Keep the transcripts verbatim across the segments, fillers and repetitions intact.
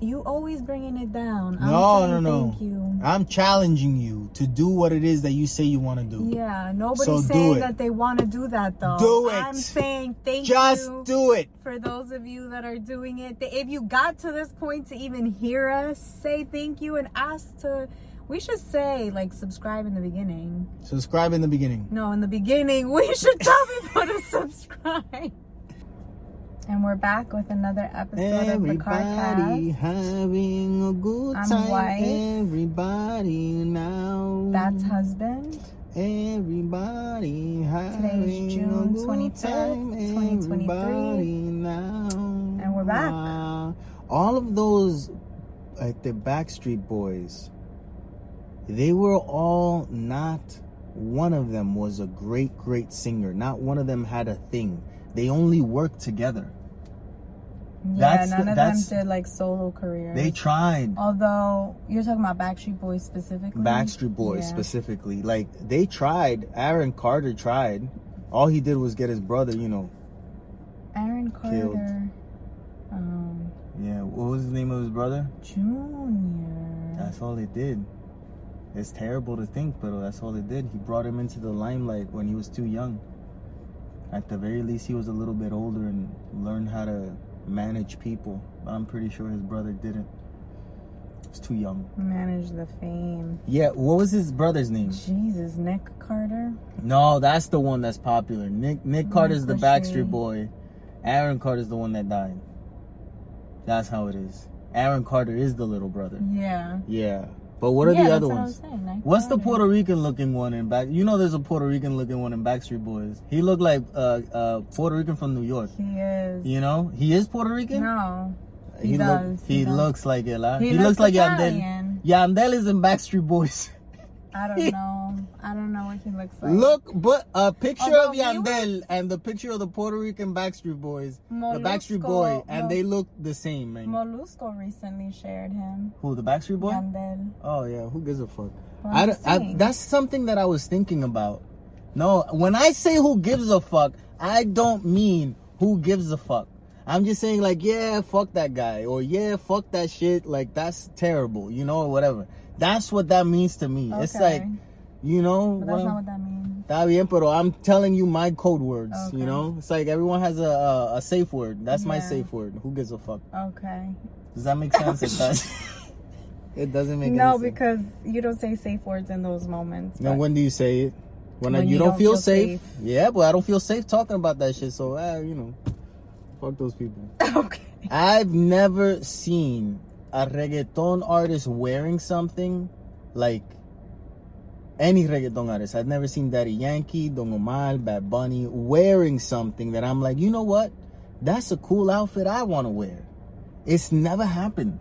You always bringing it down. I'm no, no, no. Thank you. I'm challenging you to do what it is that you say you want to do. Yeah, nobody's so saying that they want to do that, though. Do it. I'm saying thank Just you. Just do it. For those of you that are doing it, if you got to this point to even hear us say thank you and ask to, we should say, like, subscribe in the beginning. Subscribe in the beginning. No, in the beginning, we should tell people to subscribe. And we're back with another episode Everybody of The Car Cast. Everybody having a good I'm time. Wife. Everybody now. That's husband. Everybody having Today's June twenty-third, twenty twenty-three. Now. And we're back. Uh, all of those, like the Backstreet Boys, they were all not, one of them was a great, great singer. Not one of them had a thing. They only worked together. Yeah, that's none the, of that's, them did like solo careers. They tried. Although, you're talking about Backstreet Boys specifically? Backstreet Boys yeah. specifically. Like, they tried. Aaron Carter tried. All he did was get his brother, you know. Aaron Carter. Killed. Um, yeah, what was the name of his brother? Junior. That's all they did. It's terrible to think, but that's all they did. He brought him into the limelight when he was too young. At the very least, he was a little bit older and learned how to manage people. But I'm pretty sure his brother didn't. He was too young. Manage the fame. Yeah, what was his brother's name? Jesus, Nick Carter? No, that's the one that's popular. Nick Nick Carter's the Backstreet Boy. Aaron Carter's the one that died. That's how it is. Aaron Carter is the little brother. Yeah. Yeah. But what are yeah, the other ones? What saying, What's the Puerto Rican looking one in back? You know, there's a Puerto Rican looking one in Backstreet Boys. He looked like a uh, uh, Puerto Rican from New York. He is. You know, he is Puerto Rican. No, he, he does. Look, he he does. looks like it. Huh? He, he looks, looks like Yandel. Yandel is in Backstreet Boys. I don't know. I don't know what he looks like. Look, but a picture Although of Yandel was... and the picture of the Puerto Rican Backstreet Boys, Molusco, the Backstreet Boy, and Mol... they look the same, man. Molusco recently shared him. Who, the Backstreet Boy? Yandel. Oh, yeah. Who gives a fuck? I, I, that's something that I was thinking about. No, when I say who gives a fuck, I don't mean who gives a fuck. I'm just saying, like, yeah, fuck that guy. Or, yeah, fuck that shit. Like, that's terrible, you know, or whatever. That's what that means to me. Okay. It's like, you know. But that's well, not what that means. Está bien, pero I'm telling you my code words, okay. You know. It's like everyone has a, a, a safe word. That's yeah. my safe word. Who gives a fuck? Okay. Does that make sense? It does. It doesn't make no, any sense. No, because you don't say safe words in those moments. Now, when do you say it? When, when I, you, you don't, don't feel, feel safe. safe. Yeah, but I don't feel safe talking about that shit. So, uh, you know, fuck those people. Okay. I've never seen a reggaeton artist wearing something like any reggaeton artist. I've never seen Daddy Yankee, Don Omar, Bad Bunny wearing something that I'm like, you know what? That's a cool outfit I want to wear. It's never happened.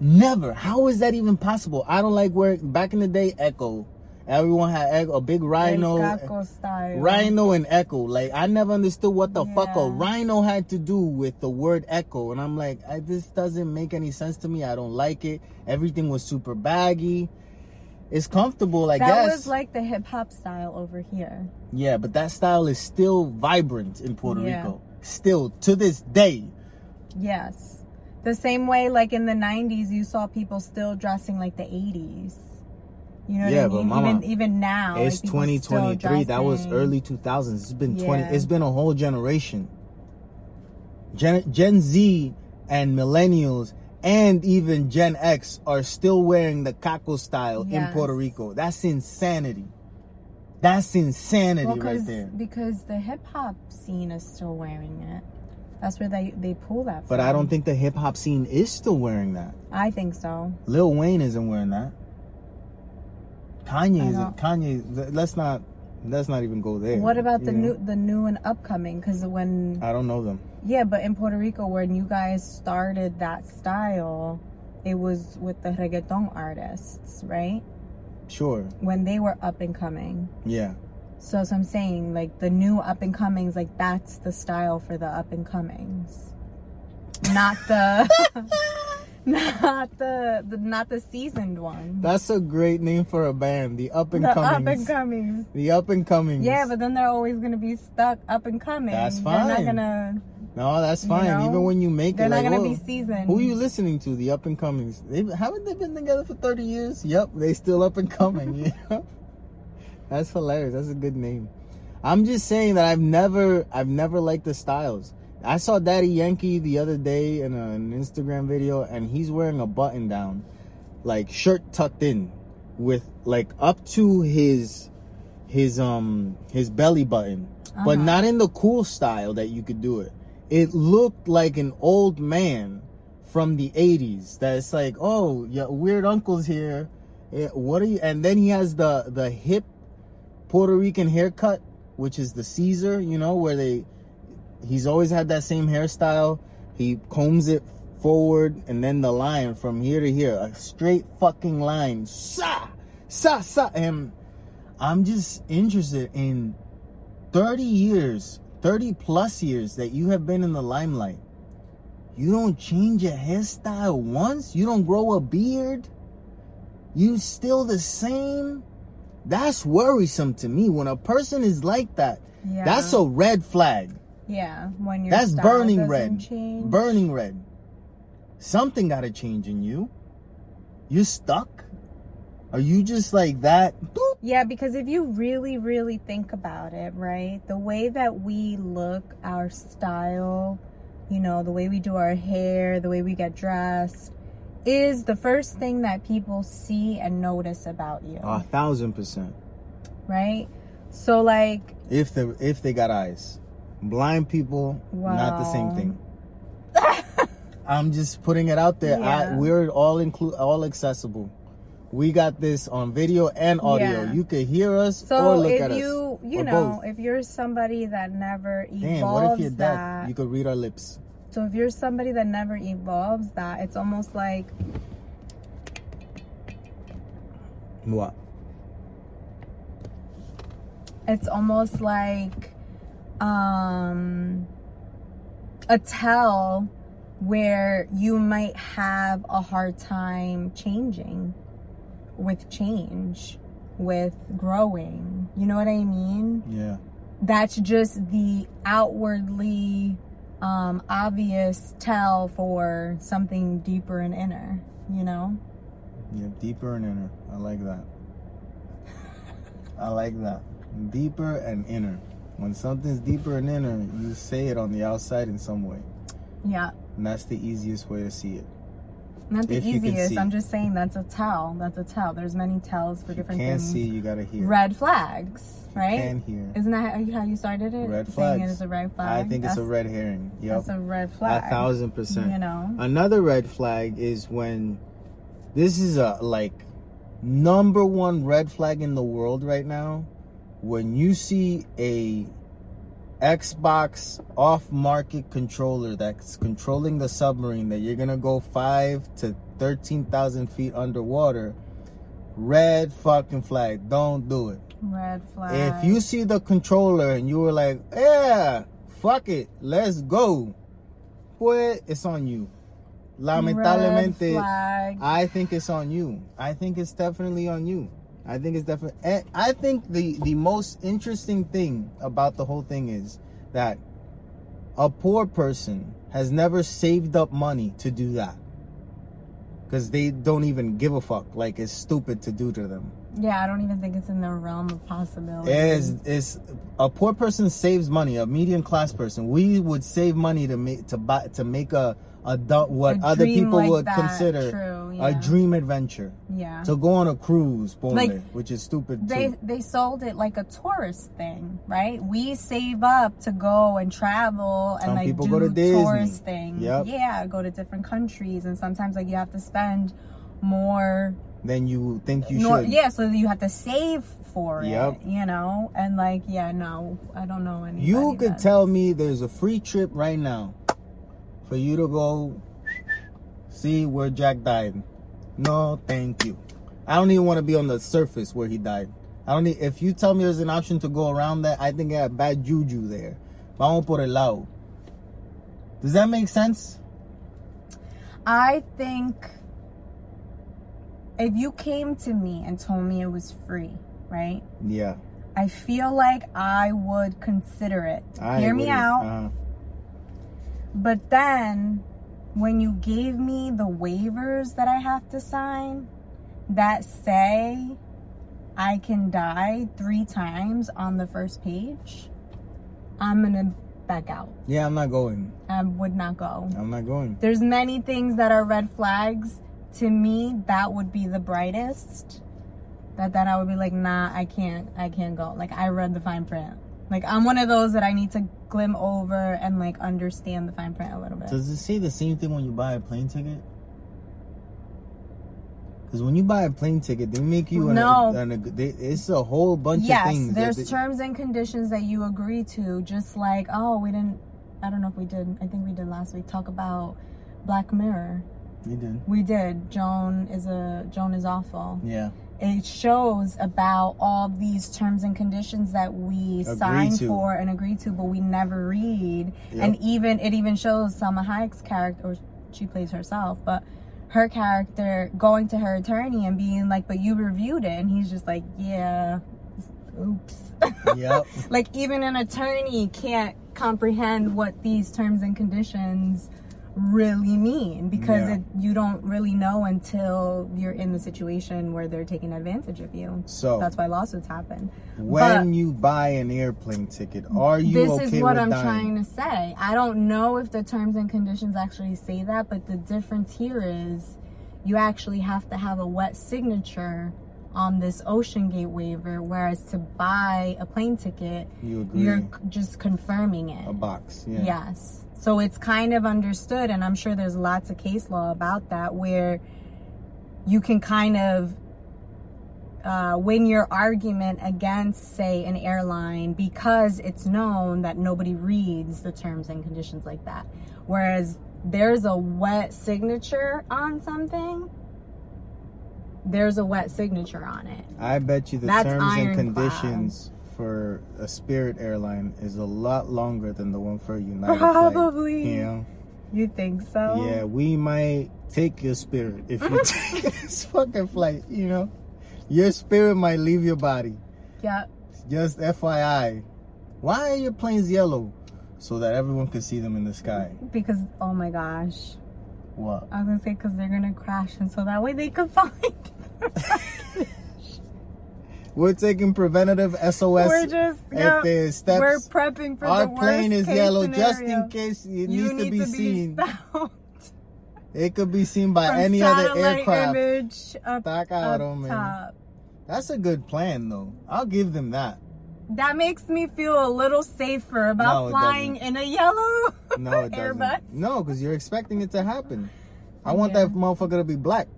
Never. How is that even possible? I don't like wearing, back in the day, Echo. Everyone had a big rhino, rhino and echo. Like, I never understood what the yeah. fuck a rhino had to do with the word echo. And I'm like, I, this doesn't make any sense to me. I don't like it. Everything was super baggy. It's comfortable, I that guess. That was like the hip-hop style over here. Yeah, but that style is still vibrant in Puerto yeah. Rico. Still, to this day. Yes. The same way, like, in the nineties, you saw people still dressing like the eighties. You know yeah, what I mean? But mama, even, even now, it's like twenty twenty-three. That was early two thousands. It's been yeah. twenty. It's been a whole generation. Gen, Gen Z and millennials and even Gen X are still wearing the caco style yes. in Puerto Rico. That's insanity. That's insanity well, right there. Because the hip hop scene is still wearing it. That's where they, they pull that from. But I don't think the hip hop scene is still wearing that. I think so. Lil Wayne isn't wearing that. Kanye isn't. Kanye, let's not, let's not even go there. What about the know? new, the new and upcoming? Because when I don't know them. Yeah, but in Puerto Rico, when you guys started that style, it was with the reggaeton artists, right? Sure. When they were up and coming. Yeah. So, so I'm saying, like, the new up and comings, like, that's the style for the up and comings, not the. Not the, the not the seasoned one. That's a great name for a band. The up and the comings. Up and comings. The up and comings. Yeah, but then they're always gonna be stuck up and coming. That's fine. They're not gonna No, that's fine. You know? Even when you make they're it, they're not like, going to be seasoned. Who are you listening to? The up and comings. They, haven't they been together for thirty years? Yep, they still up and coming. You know? That's hilarious. That's a good name. I'm just saying that I've never, I've never liked the styles. I saw Daddy Yankee the other day in a, an Instagram video, and he's wearing a button down, like shirt tucked in, with like up to his, his um his belly button, uh-huh. but not in the cool style that you could do it. It looked like an old man from the eighties. That's like, oh, your weird uncle's here. What are you? And then he has the, the hip Puerto Rican haircut, which is the Caesar, you know, where they, he's always had that same hairstyle. He combs it forward and then the line from here to here, a straight fucking line. Sa, sa, sa. And I'm just interested in thirty years. thirty plus years that you have been in the limelight, you don't change your hairstyle once? You don't grow a beard? You still the same? That's worrisome to me. When a person is like that, yeah. that's a red flag. Yeah, when your that's style burning doesn't red. Change. Burning red. Something got to change in you. You're stuck? Are you just like that? Yeah, because if you really, really think about it, right? The way that we look, our style, you know, the way we do our hair, the way we get dressed, is the first thing that people see and notice about you. A thousand percent. Right? So, like... If they, if they got eyes. Blind people, wow. not the same thing. I'm just putting it out there. Yeah. I, we're all inclu- all accessible. We got this on video and audio. Yeah. You could hear us so or look at you, us. So if you, you know, both. If you're somebody that never evolves Damn, what if you're that, deaf? You could read our lips. So if you're somebody that never evolves that, it's almost like... What? It's almost like um, a tell where you might have a hard time changing. With change, with growing, you know what I mean? Yeah. That's just the outwardly um, obvious tell for something deeper and inner, you know? Yeah, deeper and inner. I like that. I like that. Deeper and inner. When something's deeper and inner, you say it on the outside in some way. Yeah. And that's the easiest way to see it. Not the if easiest. I'm just saying that's a tell. That's a tell. There's many tells for if different you can't things. Can't see. You gotta hear. Red flags, right? You can hear. Isn't that how you started it? Red flags. Saying it is a red flag. I think that's, it's a red herring. Yep. That's a red flag. A thousand percent. You know. Another red flag is when this is a like number one red flag in the world right now. When you see a Xbox off-market controller that's controlling the submarine that you're gonna go five to thirteen thousand feet underwater, red fucking flag. Don't do it. Red flag. If you see the controller and you were like, "Yeah, fuck it, let's go," boy, it's on you. Lamentablemente, red flag. I think it's on you. I think it's definitely on you. I think it's definitely. I think the, the most interesting thing about the whole thing is that a poor person has never saved up money to do that because they don't even give a fuck. Like it's stupid to do to them. Yeah, I don't even think it's in the realm of possibility. It's, it's a poor person saves money. A median class person, we would save money to make to buy to make a. A du- what a other people like would that. Consider True, yeah. a dream adventure. Yeah. To go on a cruise, boy, like, which is stupid they, too. They sold it like a tourist thing, right? We save up to go and travel Some and like do go to tourist things. Yep. Yeah, go to different countries and sometimes like you have to spend more than you think you nor- should. Yeah, so you have to save for yep. it, you know? And like, yeah, no, I don't know anybody. You could tell me there's a free trip right now. For you to go see where Jack died. No, thank you. I don't even want to be on the surface where he died. I don't need, if you tell me there's an option to go around that, I think I have bad juju there. Vamos por el lado. Does that make sense? I think if you came to me and told me it was free, right? Yeah. I feel like I would consider it. I Hear me out. Uh-huh. But then when you gave me the waivers that I have to sign that say I can die three times on the first page, I'm going to back out. Yeah, I'm not going. I would not go. I'm not going. There's many things that are red flags. To me, that would be the brightest. That that I would be like, nah, I can't. I can't go. Like, I read the fine print. Like, I'm one of those that I need to glim over and, like, understand the fine print a little bit. Does it say the same thing when you buy a plane ticket? Because when you buy a plane ticket, they make you... No. An, an, they, it's a whole bunch yes, of things. Yes, there's they, terms and conditions that you agree to. Just like, oh, we didn't... I don't know if we did. I think we did last week. Talk about Black Mirror. We did. We did. Joan is a... Joan is awful. Yeah. It shows about all these terms and conditions that we agree sign to. for and agree to, but we never read. Yep. And even it even shows Salma Hayek's character, or she plays herself, but her character going to her attorney and being like, "But you reviewed it," and he's just like, "Yeah, oops." Yep. Like, even an attorney can't comprehend what these terms and conditions really mean, because yeah. it, you don't really know until you're in the situation where they're taking advantage of you. So that's why lawsuits happen. When but you buy an airplane ticket, are you this okay is what with I'm dying? trying to say. I don't know if the terms and conditions actually say that, but the difference here is you actually have to have a wet signature on this Ocean Gate waiver, whereas to buy a plane ticket, you agree. You're just confirming it. A box, yeah. Yes. So it's kind of understood, and I'm sure there's lots of case law about that, where you can kind of uh, win your argument against, say, an airline, because it's known that nobody reads the terms and conditions like that. Whereas there's a wet signature on something, there's a wet signature on it. I bet you the That's terms and conditions cloud. for a Spirit airline is a lot longer than the one for United. Probably. Flight, you know? You think so? Yeah, we might take your Spirit if you take this fucking flight, you know? Your spirit might leave your body. Yep. Just F Y I. Why are your planes yellow? So that everyone can see them in the sky. Because, oh my gosh. What? I was going to say, because they're going to crash, and so that way they can find We're taking preventative S O S we're just, at yeah, the steps. We're prepping for Our the worst Our plane is case yellow scenario. Just in case it you needs need to be to seen. Be it could be seen by From any other aircraft. Image up, up top. That's a good plan, though. I'll give them that. That makes me feel a little safer about no, flying doesn't. in a yellow no, it airbus. Doesn't. No, because you're expecting it to happen. I want yeah. that motherfucker to be black,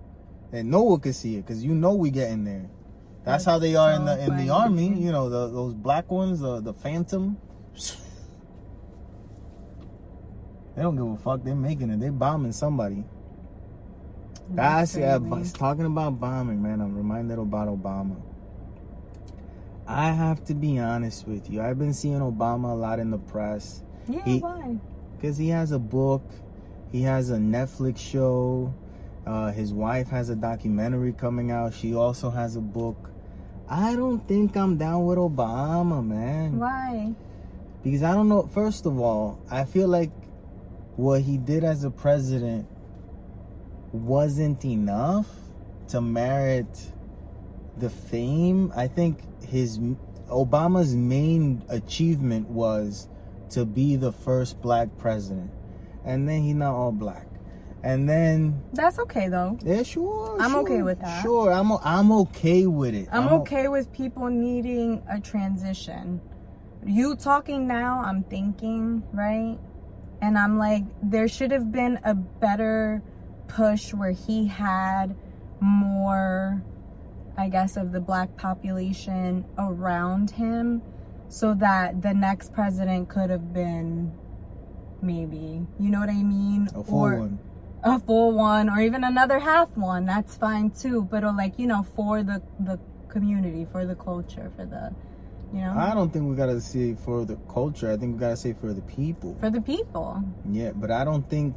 and no one can see it, because you know we get in there. That's, That's how they are so in the in funny. the army. You know, the, those black ones, the the Phantom. They don't give a fuck. They're making it. They're bombing somebody. That's yeah. Talking about bombing, man. I'm reminded about Obama. I have to be honest with you. I've been seeing Obama a lot in the press. Yeah, he, why? Because he has a book. He has a Netflix show. Uh, his wife has a documentary coming out. She also has a book. I don't think I'm down with Obama, man. Why? Because I don't know. First of all, I feel like what he did as a president wasn't enough to merit the fame. I think his Obama's main achievement was to be the first black president, and then he's not all black, and then that's okay though. Yeah, sure. I'm sure, okay with that. Sure, I'm I'm okay with it. I'm, I'm okay o- with people needing a transition. You talking now, I'm thinking, right? And I'm like, there should have been a better push where he had more, I guess, of the black population around him, so that the next president could have been, maybe, you know what I mean? A full or, one. A full one, or even another half one. That's fine too. But like, you know, for the, the community, for the culture, for the, you know. I don't think we gotta say for the culture. I think we gotta say for the people. For the people. Yeah, but I don't think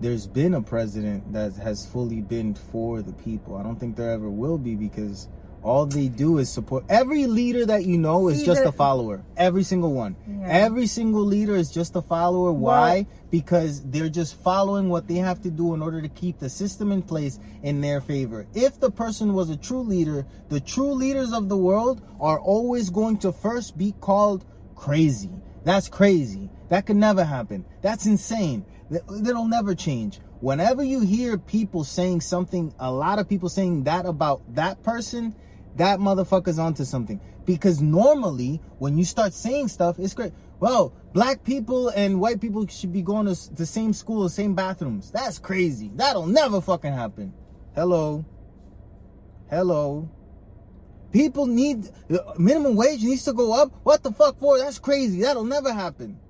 there's been a president that has fully been for the people. I don't think there ever will be, because All they do is support. Every leader that you know is See, just the, a follower. Every single one. Yeah. Every single leader is just a follower. Why? What? Because they're just following what they have to do in order to keep the system in place in their favor. If the person was a true leader, the true leaders of the world are always going to first be called crazy. That's crazy. That could never happen. That's insane. That'll never change. Whenever you hear people saying something, a lot of people saying that about that person, that motherfucker's onto something. Because normally, when you start saying stuff, it's great. Well, black people and white people should be going to the same school, the same bathrooms. That's crazy. That'll never fucking happen. Hello. Hello. People need, minimum wage needs to go up. What the fuck for? That's crazy. That'll never happen.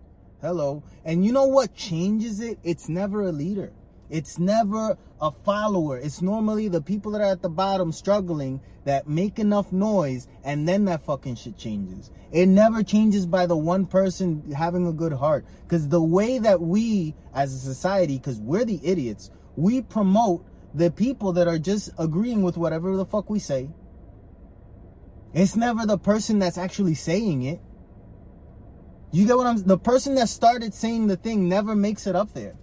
Hello. And you know what changes it? It's never a leader. It's never a follower. It's normally the people that are at the bottom struggling that make enough noise, and then that fucking shit changes. It never changes by the one person having a good heart. Because the way that we as a society, because we're the idiots, we promote the people that are just agreeing with whatever the fuck we say. It's never the person that's actually saying it. You get what I'm saying? The person that started saying the thing never makes it up there.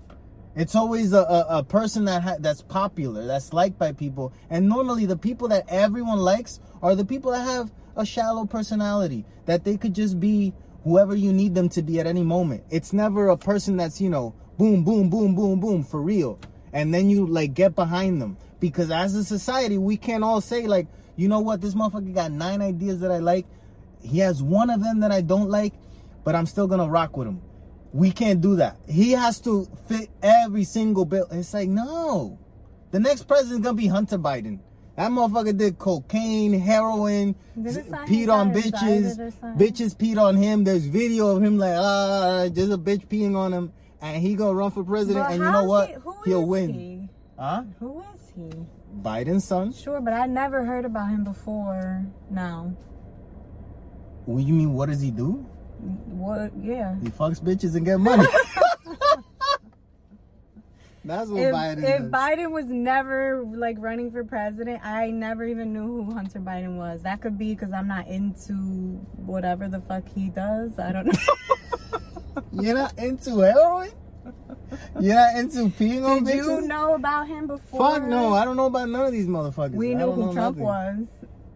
It's always a, a, a person that ha- that's popular, that's liked by people. And normally the people that everyone likes are the people that have a shallow personality, that they could just be whoever you need them to be at any moment. It's never a person that's, you know, boom, boom, boom, boom, boom, for real. And then you, like, get behind them. Because as a society, we can't all say, like, you know what, this motherfucker got nine ideas that I like. He has one of them that I don't like, but I'm still going to rock with him. We can't do that. He has to fit every single bill. It's like, no. The next president's going to be Hunter Biden. That motherfucker did cocaine, heroin, peed on bitches. Bitches peed on him. There's video of him like, ah, there's a bitch peeing on him. And he going to run for president. But and you know what? He, who He'll is win. He? Huh? Who is he? Biden's son. Sure, but I never heard about him before now. Well, you mean what does he do? What? Yeah. He fucks bitches and get money. That's what if, Biden If does. Biden was never, like, running for president, I never even knew who Hunter Biden was. That could be because I'm not into whatever the fuck he does. I don't know. You're not into heroin? You're not into peeing on bitches? Did you know about him before? Fuck no. I don't know about none of these motherfuckers. We knew who Trump nothing. was.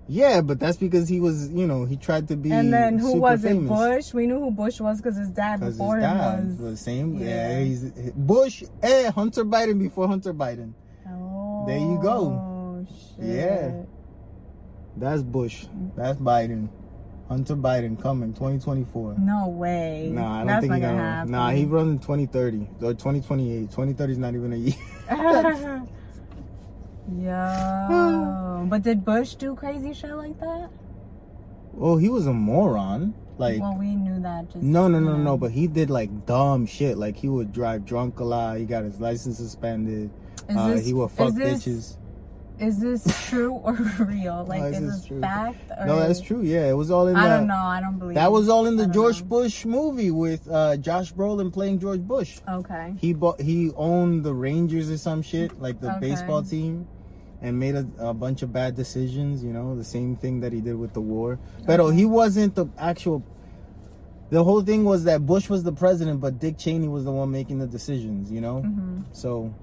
Yeah, but that's because he was, you know, he tried to be. And then who super was it? Famous. Bush. We knew who Bush was because his dad before his dad him was. was the same. Yeah, yeah he's Bush. Eh, Hunter Biden before Hunter Biden. Oh. There you go. Oh shit. Yeah. That's Bush. That's Biden. Hunter Biden coming twenty twenty-four. No way. Nah, I don't that's think he's gonna. Happen. Nah, he runs in twenty thirty or twenty twenty-eight. twenty thirty is not even a year. Yo, but did Bush do crazy shit like that? Well, he was a moron. Like, well, we knew that. Just no, no, no, no, no. But he did like dumb shit. Like he would drive drunk a lot. He got his license suspended. Is uh, this, he would fuck is this, bitches. Is this true or real? Like, no, is, is this true. fact? Or... No, that's true. Yeah, it was all in. I that, don't know. I don't believe. That was all in the George know. Bush movie with uh, Josh Brolin playing George Bush. Okay. He bought. He owned the Rangers or some shit, like the okay. baseball team. And made a, a bunch of bad decisions, you know, the same thing that he did with the war. But oh, he wasn't the actual... The whole thing was that Bush was the president, but Dick Cheney was the one making the decisions, you know? Mm-hmm. So,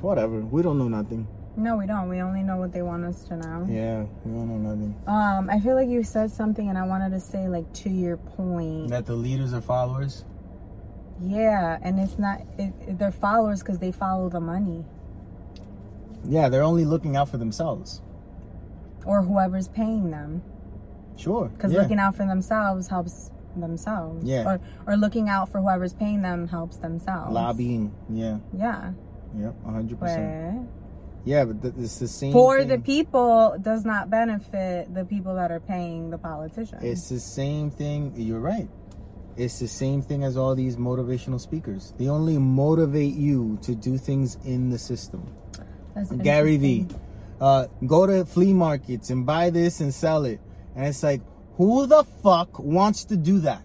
whatever. We don't know nothing. No, we don't. We only know what they want us to know. Yeah, we don't know nothing. Um, I feel like you said something, and I wanted to say, like, to your point... That the leaders are followers? Yeah, and it's not... It, they're followers because they follow the money. Yeah, they're only looking out for themselves. Or whoever's paying them. Sure. Because yeah. looking out for themselves helps themselves. Yeah. Or, or looking out for whoever's paying them helps themselves. Lobbying, yeah. Yeah. Yep, one hundred percent. Where? Yeah, but th- it's the same for thing. For the people does not benefit the people that are paying the politicians. It's the same thing. You're right. It's the same thing as all these motivational speakers. They only motivate you to do things in the system. That's Gary Vee, uh, go to flea markets and buy this and sell it. And it's like, who the fuck wants to do that?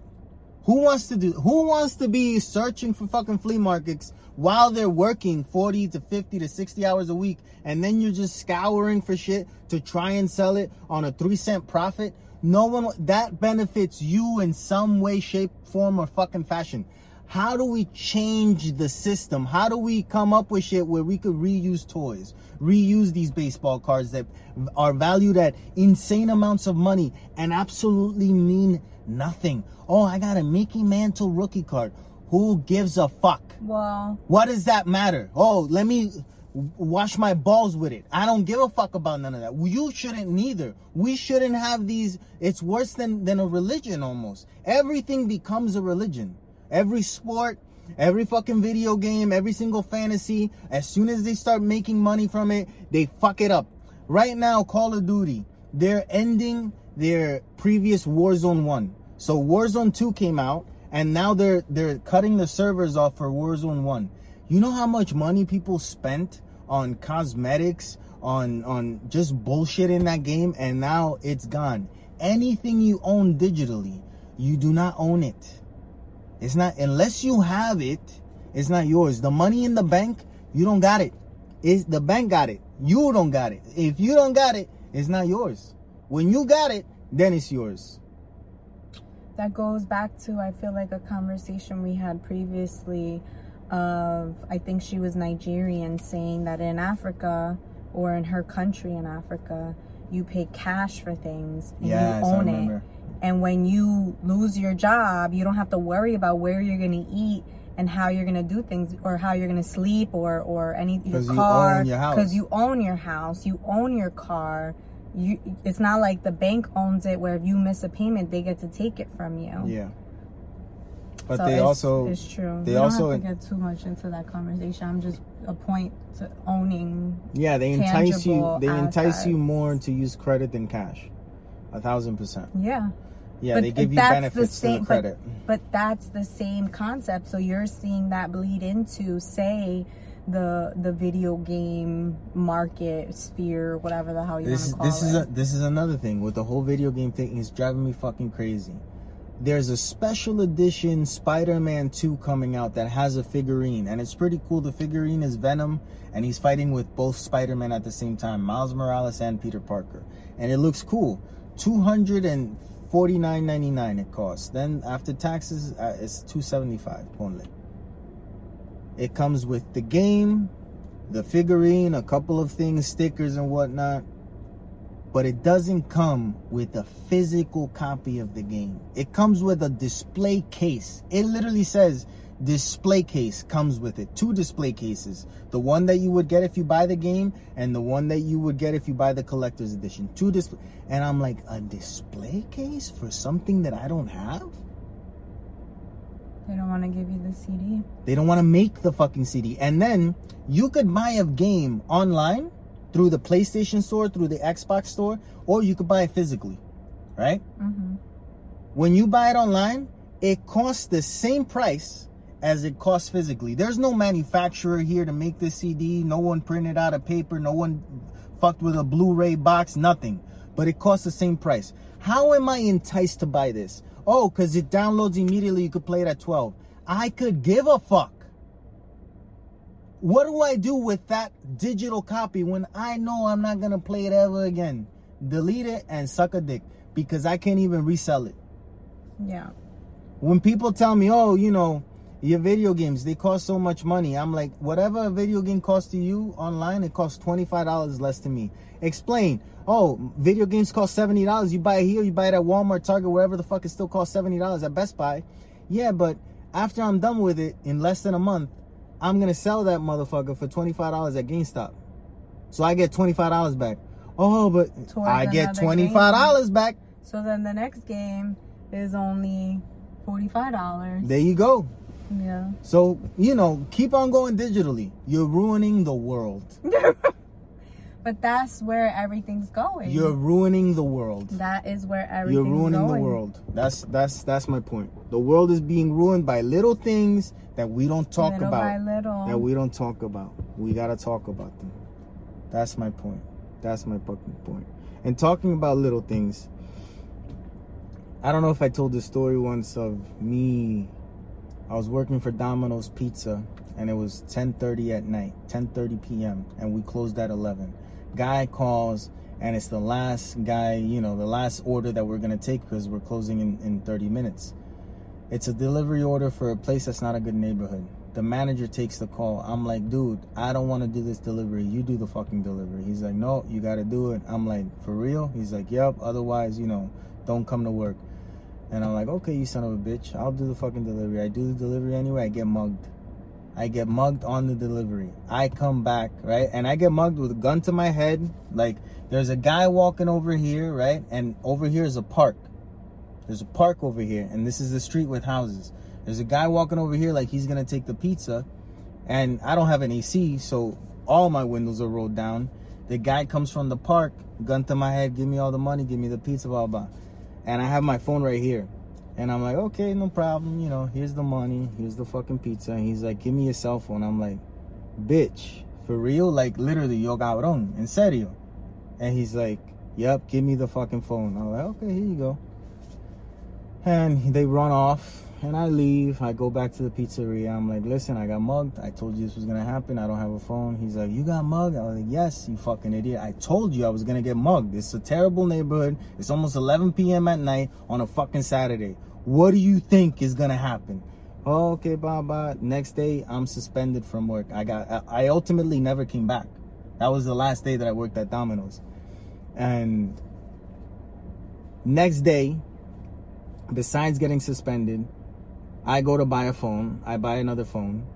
Who wants to do, who wants to be searching for fucking flea markets while they're working forty to fifty to sixty hours a week, and then you're just scouring for shit to try and sell it on a three cent profit? No one, that benefits you in some way, shape, form, or fucking fashion. How do we change the system? How do we come up with shit where we could reuse toys, reuse these baseball cards that are valued at insane amounts of money and absolutely mean nothing? Oh, I got a Mickey Mantle rookie card. Who gives a fuck? Wow. What does that matter? Oh, let me wash my balls with it. I don't give a fuck about none of that. You shouldn't neither. We shouldn't have these. It's worse than, than a religion almost. Everything becomes a religion. Every sport, every fucking video game, every single fantasy, as soon as they start making money from it, they fuck it up. Right now, Call of Duty, they're ending their previous Warzone one. So Warzone two came out, and now they're they're cutting the servers off for Warzone one. You know how much money people spent on cosmetics, on, on just bullshit in that game, and now it's gone. Anything you own digitally, you do not own it. It's not, unless you have it, it's not yours. The money in the bank, you don't got it. It's, the bank got it. You don't got it. If you don't got it, it's not yours. When you got it, then it's yours. That goes back to, I feel like, a conversation we had previously of, I think she was Nigerian, saying that in Africa, or in her country in Africa, you pay cash for things and yes, you own I remember. it. And when you lose your job, you don't have to worry about where you're going to eat and how you're going to do things or how you're going to sleep or, or any your car. Because you own your house. You own your car. You, it's not like the bank owns it where if you miss a payment, they get to take it from you. Yeah. But so they it's, also... It's true. They we don't also, have to get too much into that conversation. I'm just a point to owning Yeah, they entice you. They assets. entice you more to use credit than cash. A thousand percent. Yeah. Yeah, but they give you benefits for the credit. But, but that's the same concept. So you're seeing that bleed into, say, the the video game market sphere, whatever the hell you want to call it. This is a, this is another thing with the whole video game thing. It's driving me fucking crazy. There's a special edition Spider-Man two coming out that has a figurine, and it's pretty cool. The figurine is Venom, and he's fighting with both Spider-Man at the same time, Miles Morales and Peter Parker, and it looks cool. two hundred forty-nine ninety-nine it costs. Then after taxes, uh, it's two seventy-five only. It comes with the game, the figurine, a couple of things, stickers and whatnot. But it doesn't come with a physical copy of the game. It comes with a display case. It literally says display case comes with it. Two display cases. The one that you would get if you buy the game, and the one that you would get if you buy the collector's edition. Two display. And I'm like, a display case for something that I don't have? They don't want to give you the C D. They don't want to make the fucking C D. And then you could buy a game online through the PlayStation store, through the Xbox store, or you could buy it physically, right? Mm-hmm. When you buy it online, it costs the same price as it costs physically. There's no manufacturer here to make this C D. No one printed out a paper. No one fucked with a Blu-ray box. Nothing. But it costs the same price. How am I enticed to buy this? Oh, because it downloads immediately. You could play it at twelve. I could give a fuck. What do I do with that digital copy when I know I'm not going to play it ever again? Delete it and suck a dick, because I can't even resell it. Yeah. When people tell me, oh, you know, your video games, they cost so much money. I'm like, whatever a video game costs to you online, it costs twenty-five dollars less to me. Explain. Oh, video games cost seventy dollars. You buy it here, you buy it at Walmart, Target, wherever the fuck, it still costs seventy dollars at Best Buy. Yeah, but after I'm done with it, in less than a month, I'm going to sell that motherfucker for twenty-five dollars at GameStop. So I get twenty-five dollars back. Oh, but Towards I get twenty-five dollars game. back. So then the next game is only forty-five dollars. There you go. Yeah. So, you know, keep on going digitally. You're ruining the world. But that's where everything's going. You're ruining the world. That is where everything's going. You're ruining going. the world. That's that's that's my point. The world is being ruined by little things that we don't talk little about. By little. That we don't talk about. We gotta talk about them. That's my point. That's my fucking point. And talking about little things, I don't know if I told this story once of me. I was working for Domino's Pizza, and it was ten thirty at night, ten thirty p.m., and we closed at eleven. Guy calls, and it's the last guy, you know, the last order that we're going to take because we're closing in, in thirty minutes. It's a delivery order for a place that's not a good neighborhood. The manager takes the call. I'm like, dude, I don't want to do this delivery. You do the fucking delivery. He's like, no, you got to do it. I'm like, for real? He's like, yep, otherwise, you know, don't come to work. And I'm like, okay, you son of a bitch. I'll do the fucking delivery. I do the delivery anyway. I get mugged. I get mugged on the delivery. I come back, right? And I get mugged with a gun to my head. Like, there's a guy walking over here, right? And over here is a park. There's a park over here. And this is the street with houses. There's a guy walking over here like he's going to take the pizza. And I don't have an A C, so all my windows are rolled down. The guy comes from the park, gun to my head, give me all the money, give me the pizza, blah, blah. And I have my phone right here. And I'm like, okay, no problem. You know, here's the money. Here's the fucking pizza. And he's like, give me your cell phone. I'm like, bitch, for real? Like, literally, yo cabrón, en serio. And he's like, yep, give me the fucking phone. I'm like, okay, here you go. And they run off. And I leave. I go back to the pizzeria. I'm like, listen, I got mugged. I told you this was going to happen. I don't have a phone. He's like, you got mugged? I was like, yes, you fucking idiot. I told you I was going to get mugged. It's a terrible neighborhood. It's almost eleven p.m. at night on a fucking Saturday. What do you think is going to happen? Oh, okay, bye-bye. Next day, I'm suspended from work. I got. I ultimately never came back. That was the last day that I worked at Domino's. And next day, besides getting suspended, I go to buy a phone. I buy another phone.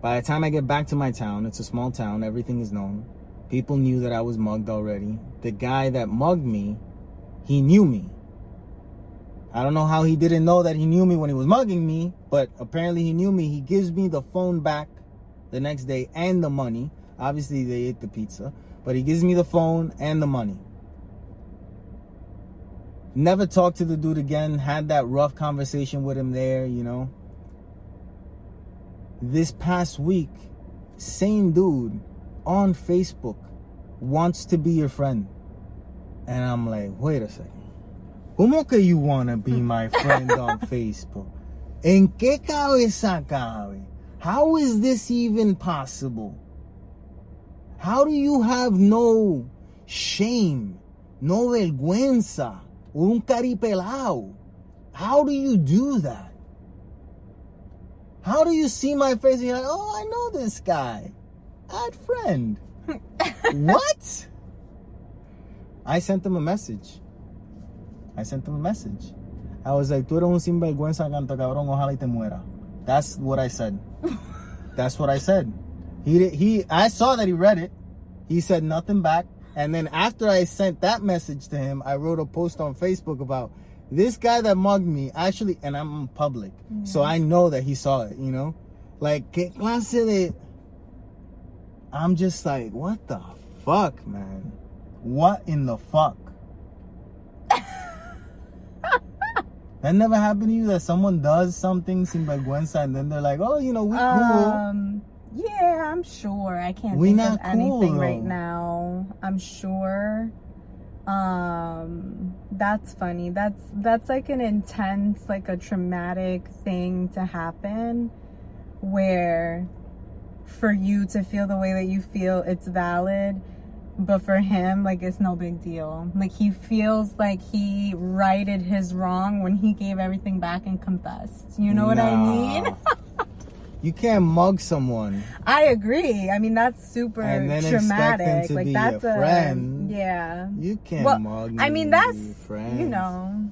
By the time I get back to my town, it's a small town. Everything is known. People knew that I was mugged already. The guy that mugged me, he knew me. I don't know how he didn't know that he knew me when he was mugging me, but apparently he knew me. He gives me the phone back the next day and the money. Obviously, they ate the pizza, but he gives me the phone and the money. Never talked to the dude again. Had that rough conversation with him there, you know. This past week, same dude on Facebook wants to be your friend. And I'm like, wait a second. ¿Cómo que you want to be my friend on Facebook? ¿En qué cabeza cabe? How is this even possible? How do you have no shame, no vergüenza? Un caripelao. How do you do that? How do you see my face and you're like, oh, I know this guy. Odd friend. What? I sent him a message. I sent him a message. I was like, tú eres un sinvergüenza, canto cabrón, ojalá y te muera. That's what I said. That's what I said. He did, he. I saw that he read it. He said nothing back. And then after I sent that message to him, I wrote a post on Facebook about this guy that mugged me, actually, and I'm in public. Mm-hmm. So I know that he saw it, you know? Like, ¿qué clase de... I'm just like, what the fuck, man? What in the fuck? That never happened to you, that someone does something sinvergüenza, and then they're like, oh, you know, we um... cool. Yeah, I'm sure. I can't we think of anything cool, right now. I'm sure. Um, that's funny. That's that's like an intense, like a traumatic thing to happen where for you to feel the way that you feel, it's valid. But for him, like, it's no big deal. Like, he feels like he righted his wrong when he gave everything back and confessed. You know nah. what I mean? You can't mug someone. I agree. I mean, that's super and then traumatic. Expect them to like be that's your a friend. Yeah. You can't well, mug. I mean, that's you know,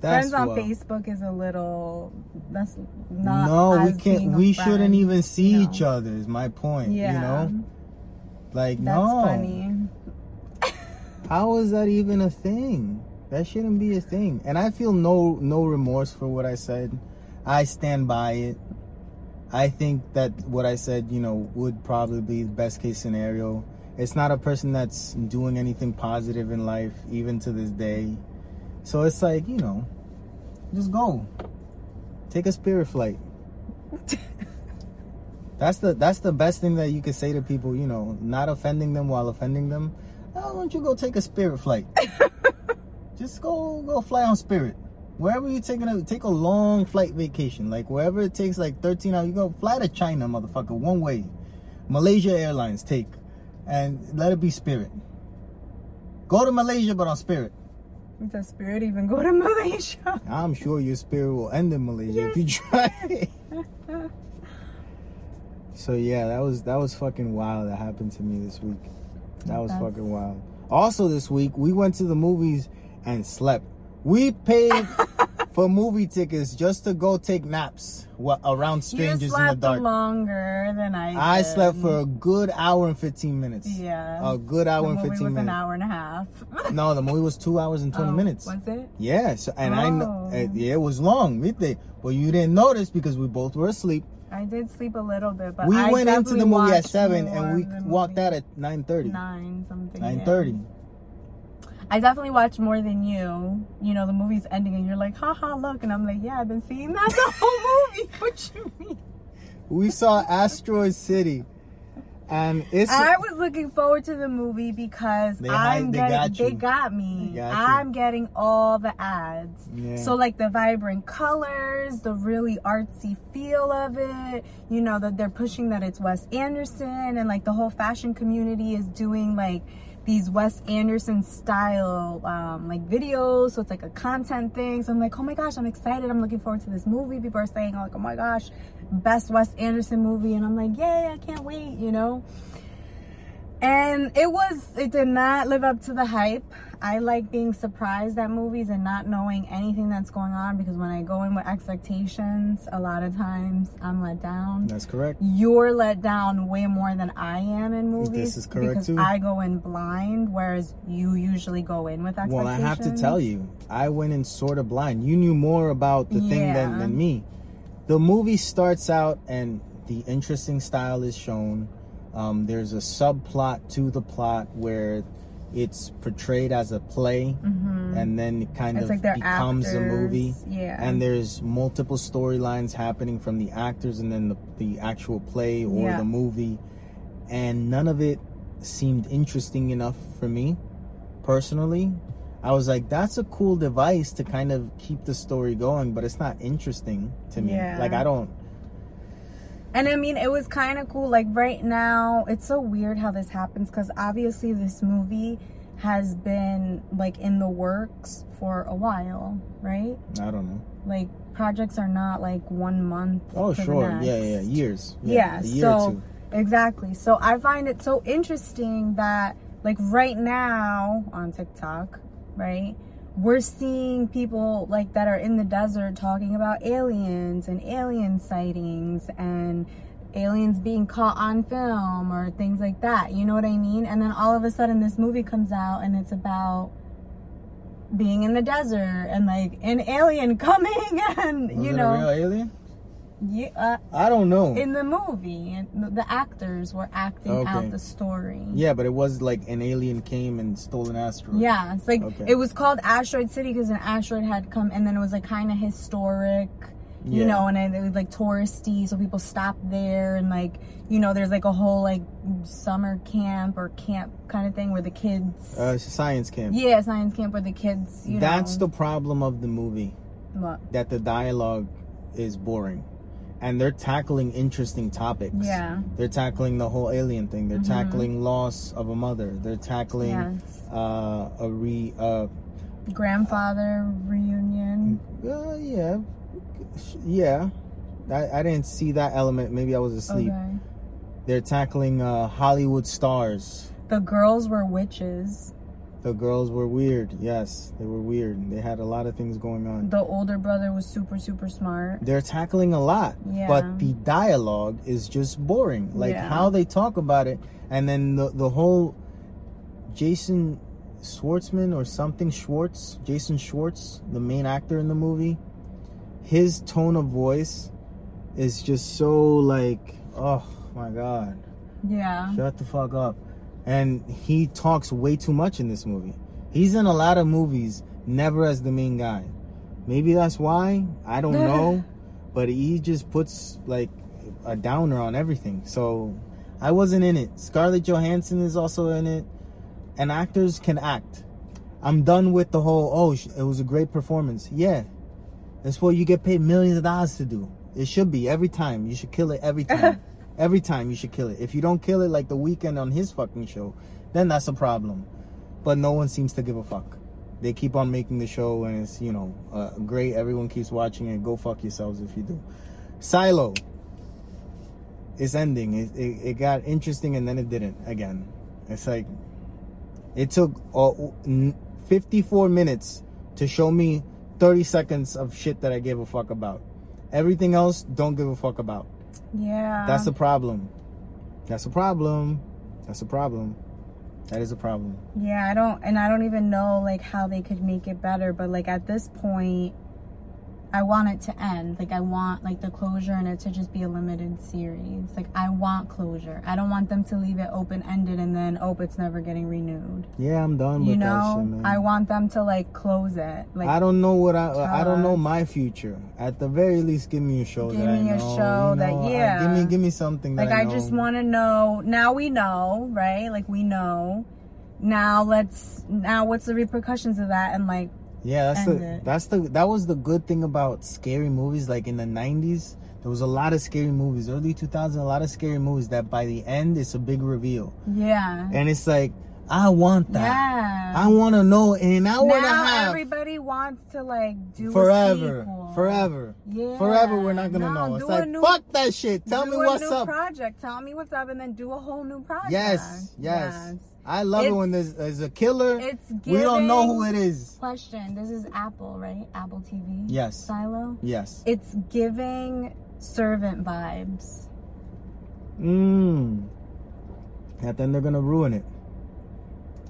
that's friends on what? Facebook is a little. That's not. No, we can't. We friend. shouldn't even see no. each other. Is my point. Yeah. You know, like that's no. That's funny. How is that even a thing? That shouldn't be a thing. And I feel no no remorse for what I said. I stand by it. I think that what I said, you know, would probably be the best case scenario. It's not a person that's doing anything positive in life, even to this day. So it's like, you know, just go. Take a spirit flight. That's the that's the best thing that you could say to people, you know, not offending them while offending them. Oh, why don't you go take a spirit flight? Just go go fly on Spirit. wherever you taking a take a long flight vacation, like wherever it takes like thirteen hours, you go fly to China, motherfucker, one way. Malaysia Airlines take, and let it be Spirit. Go to Malaysia, but on Spirit. Does Spirit even go to Malaysia? I'm sure your Spirit will end in Malaysia yes. if you try. So yeah, that was that was fucking wild. That happened to me this week. That was That's... fucking wild. Also this week, we went to the movies and slept. We paid for movie tickets just to go take naps around strangers in the dark. You slept longer than I did. I slept for a good hour and fifteen minutes. Yeah. A good hour and fifteen minutes. The movie was an hour and a half. No, the movie was two hours and twenty oh, minutes. Was it? Yeah. So, and oh. I know it, yeah, it was long. But well, you didn't notice because we both were asleep. I did sleep a little bit, but we I went into the movie at seven and we walked out at nine thirty. Nine something. Nine thirty. Yeah. I definitely watched more than you. You know, the movie's ending and you're like, haha, look, and I'm like, yeah, I've been seeing that the whole movie. What you mean? We saw Asteroid City, and it's. I was looking forward to the movie because they, I'm they getting. Got they got me. They got I'm getting all the ads. Yeah. So like the vibrant colors, the really artsy feel of it. You know that they're pushing that it's Wes Anderson, and like the whole fashion community is doing like these Wes Anderson style um, like videos. So it's like a content thing. So I'm like, oh my gosh, I'm excited. I'm looking forward to this movie. People are saying like, oh my gosh. Best Wes Anderson movie, and I'm like, yay, I can't wait, you know. And it was, it did not live up to the hype. I like being surprised at movies and not knowing anything that's going on, because when I go in with expectations, a lot of times I'm let down. That's correct. You're let down way more than I am in movies. This is correct because too. I go in blind, whereas you usually go in with expectations. Well, I have to tell you, I went in sort of blind. You knew more about the thing yeah. than, than me. The movie starts out and the interesting style is shown. Um, there's a subplot to the plot where it's portrayed as a play, mm-hmm. and then it kind it's of like becomes actors. A movie. Yeah. And there's multiple storylines happening from the actors and then the, the actual play or yeah. the movie. And none of it seemed interesting enough for me personally. I was like, that's a cool device to kind of keep the story going, but it's not interesting to me. Yeah. Like, I don't... And, I mean, it was kind of cool. Like, right now, it's so weird how this happens, because obviously this movie has been, like, in the works for a while, right? I don't know. Like, projects are not, like, one month. Oh, sure. Yeah, yeah, years. Yeah, yeah year so... Or two. Exactly. So, I find it so interesting that, like, right now on TikTok... Right, we're seeing people like that are in the desert talking about aliens and alien sightings and aliens being caught on film or things like that, you know what I mean? And then all of a sudden this movie comes out and it's about being in the desert and like an alien coming and Was you it know a real alien? Yeah, uh, I don't know. In the movie, and the actors were acting okay. out the story. Yeah, but it was like an alien came and stole an asteroid. Yeah, it's like okay. it was called Asteroid City because an asteroid had come, and then it was like kind of historic, you yeah. know, and it, it was like touristy, so people stopped there, and like you know, there's like a whole like summer camp or camp kind of thing where the kids. Uh, science camp. Yeah, science camp where the kids. You That's know. The problem of the movie. What? That the dialogue is boring. And they're tackling interesting topics. Yeah. They're tackling the whole alien thing. They're mm-hmm. tackling loss of a mother. They're tackling yes. uh, a re... Uh, Grandfather uh, reunion. Uh, yeah. Yeah. I, I didn't see that element. Maybe I was asleep. Okay. They're tackling uh, Hollywood stars. The girls were witches. The girls were weird. Yes, they were weird. They had a lot of things going on. The older brother was super, super smart. They're tackling a lot. Yeah. But the dialogue is just boring. Like yeah. how they talk about it. And then the, the whole Jason Schwartzman or something Schwartz. Jason Schwartz, the main actor in the movie. His tone of voice is just so like, oh my God. Yeah. Shut the fuck up. And he talks way too much in this movie. He's in a lot of movies, never as the main guy. Maybe that's why. I don't know. But he just puts, like, a downer on everything. So, I wasn't in it. Scarlett Johansson is also in it. And actors can act. I'm done with the whole, oh, it was a great performance. Yeah. That's what you get paid millions of dollars to do. It should be every time. You should kill it every time. Every time you should kill it. If you don't kill it like The Weeknd on his fucking show, then that's a problem. But no one seems to give a fuck. They keep on making the show and it's, you know, uh, great. Everyone keeps watching it. Go fuck yourselves if you do. Silo is ending. It, it, it got interesting and then it didn't again. It's like, it took uh, fifty-four minutes to show me thirty seconds of shit that I gave a fuck about. Everything else, don't give a fuck about. Yeah. That's a problem. That's a problem. That's a problem. That is a problem. Yeah, I don't, and I don't even know, like, how they could make it better. But, like, at this point, I want it to end. Like, I want, like, the closure in it to just be a limited series. Like, I want closure. I don't want them to leave it open-ended and then, oh, it's never getting renewed. Yeah, I'm done you with know? that shit, man. I want them to, like, close it. Like, I don't know what I... I don't know my future. At the very least, give me a show give that I know. Give me a show you know, that, yeah. I, give me give me something that like, I know. Like, I just want to know... Now we know, right? Like, we know. Now let's... Now what's the repercussions of that? And, like... Yeah, that's the it. that's the that was the good thing about scary movies. Like in the nineties, there was a lot of scary movies. Early two thousands, a lot of scary movies that by the end it's a big reveal. Yeah, and it's like I want that. Yeah, I want to know in an hour now and a half. Everybody wants to like do forever, a sequel. forever, yeah, forever. We're not gonna no, know. It's like new, fuck that shit. Tell me what's up. Do a new project. Tell me what's up, and then do a whole new project. Yes, yes. yes. I love it's, it when there's, there's a killer. It's we don't know who it is. Question. This is Apple, right? Apple T V? Yes. Silo? Yes. It's giving servant vibes. Mmm. And then they're going to ruin it.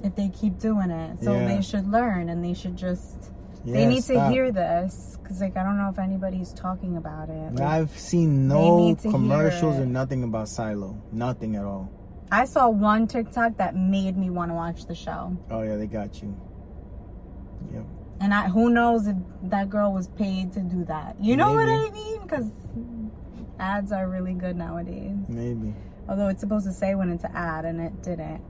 If they keep doing it. So yeah. They should learn and they should just... Yeah, they need stop. to hear this. Because like, I don't know if anybody's talking about it. Like, I've seen no commercials or nothing about Silo. Nothing at all. I saw one TikTok that made me want to watch the show. Oh, yeah, they got you. Yep. And I, who knows if that girl was paid to do that. You know Maybe. what I mean? Because ads are really good nowadays. Maybe. Although it's supposed to say when it's an ad, and it didn't.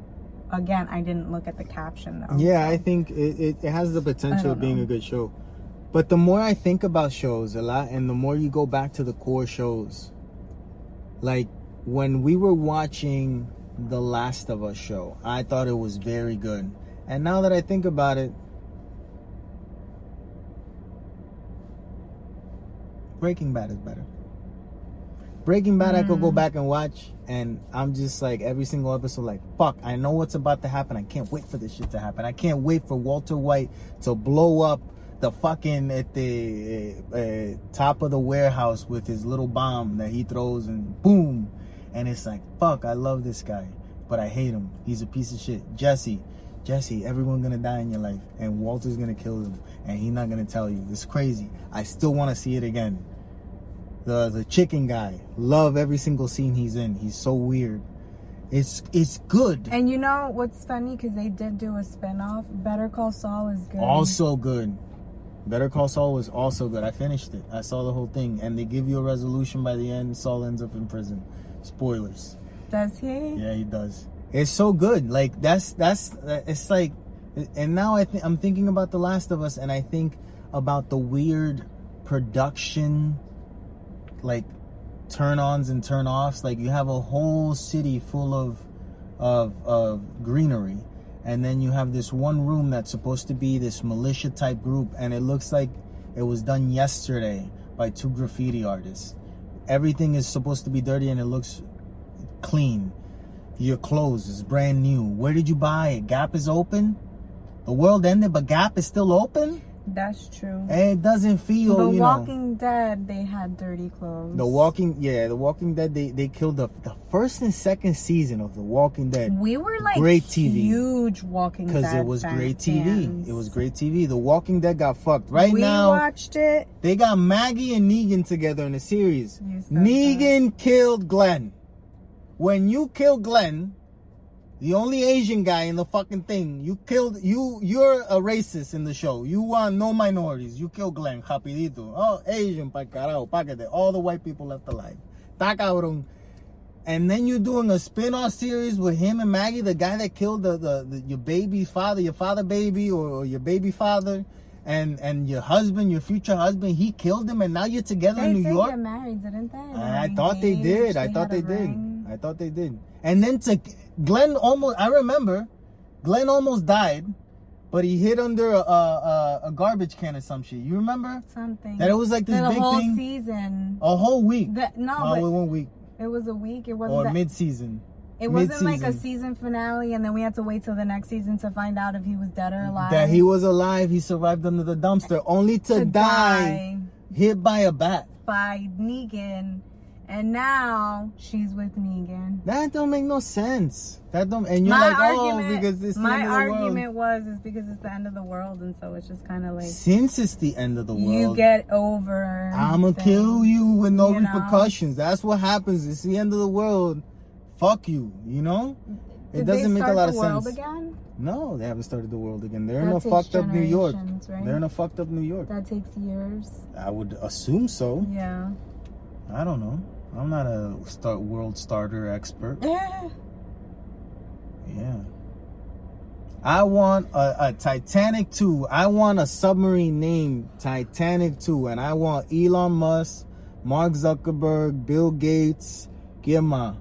Again, I didn't look at the caption, though. Yeah, I think it, it, it has the potential of being know. a good show. But the more I think about shows a lot, and the more you go back to the core shows, like when we were watching... The Last of Us show. I thought it was very good. And now that I think about it, Breaking Bad is better. Breaking Bad mm. I could go back and watch and I'm just like every single episode like, fuck, I know what's about to happen. I can't wait for this shit to happen. I can't wait for Walter White to blow up the fucking at the uh, uh, top of the warehouse with his little bomb that he throws and boom. And it's like, fuck, I love this guy, but I hate him. He's a piece of shit. Jesse, Jesse, everyone's going to die in your life, and Walter's going to kill him, and he's not going to tell you. It's crazy. I still want to see it again. The the chicken guy, love every single scene he's in. He's so weird. It's it's good. And you know what's funny? Because they did do a spinoff. Better Call Saul is good. Also good. Better Call Saul was also good. I finished it. I saw the whole thing, and they give you a resolution by the end. Saul ends up in prison. Spoilers. Does he? Yeah, he does. It's so good. Like that's that's it's like, and now I think I'm thinking about The Last of Us, and I think about the weird production, like turn-ons and turn-offs. Like you have a whole city full of of of greenery, and then you have this one room that's supposed to be this militia type group, and it looks like it was done yesterday by two graffiti artists. Everything is supposed to be dirty and it looks clean. Your clothes is brand new. Where did you buy it? Gap is open. The world ended, but Gap is still open. That's true. And it doesn't feel. The you Walking know, Dead, they had dirty clothes. The Walking, yeah, The Walking Dead. They they killed the the first and second season of The Walking Dead. We were like great T V, huge Walking Dead because it was great T V. Fans. It was great T V. The Walking Dead got fucked right we now. We watched it. They got Maggie and Negan together in a series. Negan that. killed Glenn. When you kill Glenn, the only Asian guy in the fucking thing. You killed... You, you're a racist in the show. You want no minorities. You kill Glenn. Rapidito. Oh, Asian. Pa carajo. Pacate. All the white people left alive. Ta cabrón. And then you're doing a spin-off series with him and Maggie, the guy that killed the, the, the your baby father, your father baby, or, or your baby father. and and your husband, your future husband, he killed him, and now you're together they in New York. They said they're married, didn't they? I, I thought they did. I thought they did. I thought they did. And then to Glenn almost, I remember, Glenn almost died, but he hid under a, a, a garbage can or some shit. You remember? Something. That it was like this big thing. A whole season. A whole week. The, no, no but one week. It was a week. It wasn't. Or that, mid-season. It wasn't mid-season. Like a season finale, and then we had to wait till the next season to find out if he was dead or alive. That he was alive. He survived under the dumpster, only to, to die, die hit by a bat. By Negan. And now she's with Negan. That don't make no sense. That don't. And you're my like, argument, oh, because it's the end of the world. My argument was is because it's the end of the world, and so it's just kind of like. Since it's the end of the world, you get over. I'ma things, kill you with no you repercussions. Know? That's what happens. It's the end of the world. Fuck you. You know. Did it doesn't make a lot of sense. Did they start the world again? No, they haven't started the world again. They're that in a fucked up New York. Right? They're in a fucked up New York. That takes years. I would assume so. Yeah. I don't know. I'm not a start world starter expert. Yeah. I want a, a Titanic two. I want a submarine named Titanic two. And I want Elon Musk, Mark Zuckerberg, Bill Gates. ¿Quién más?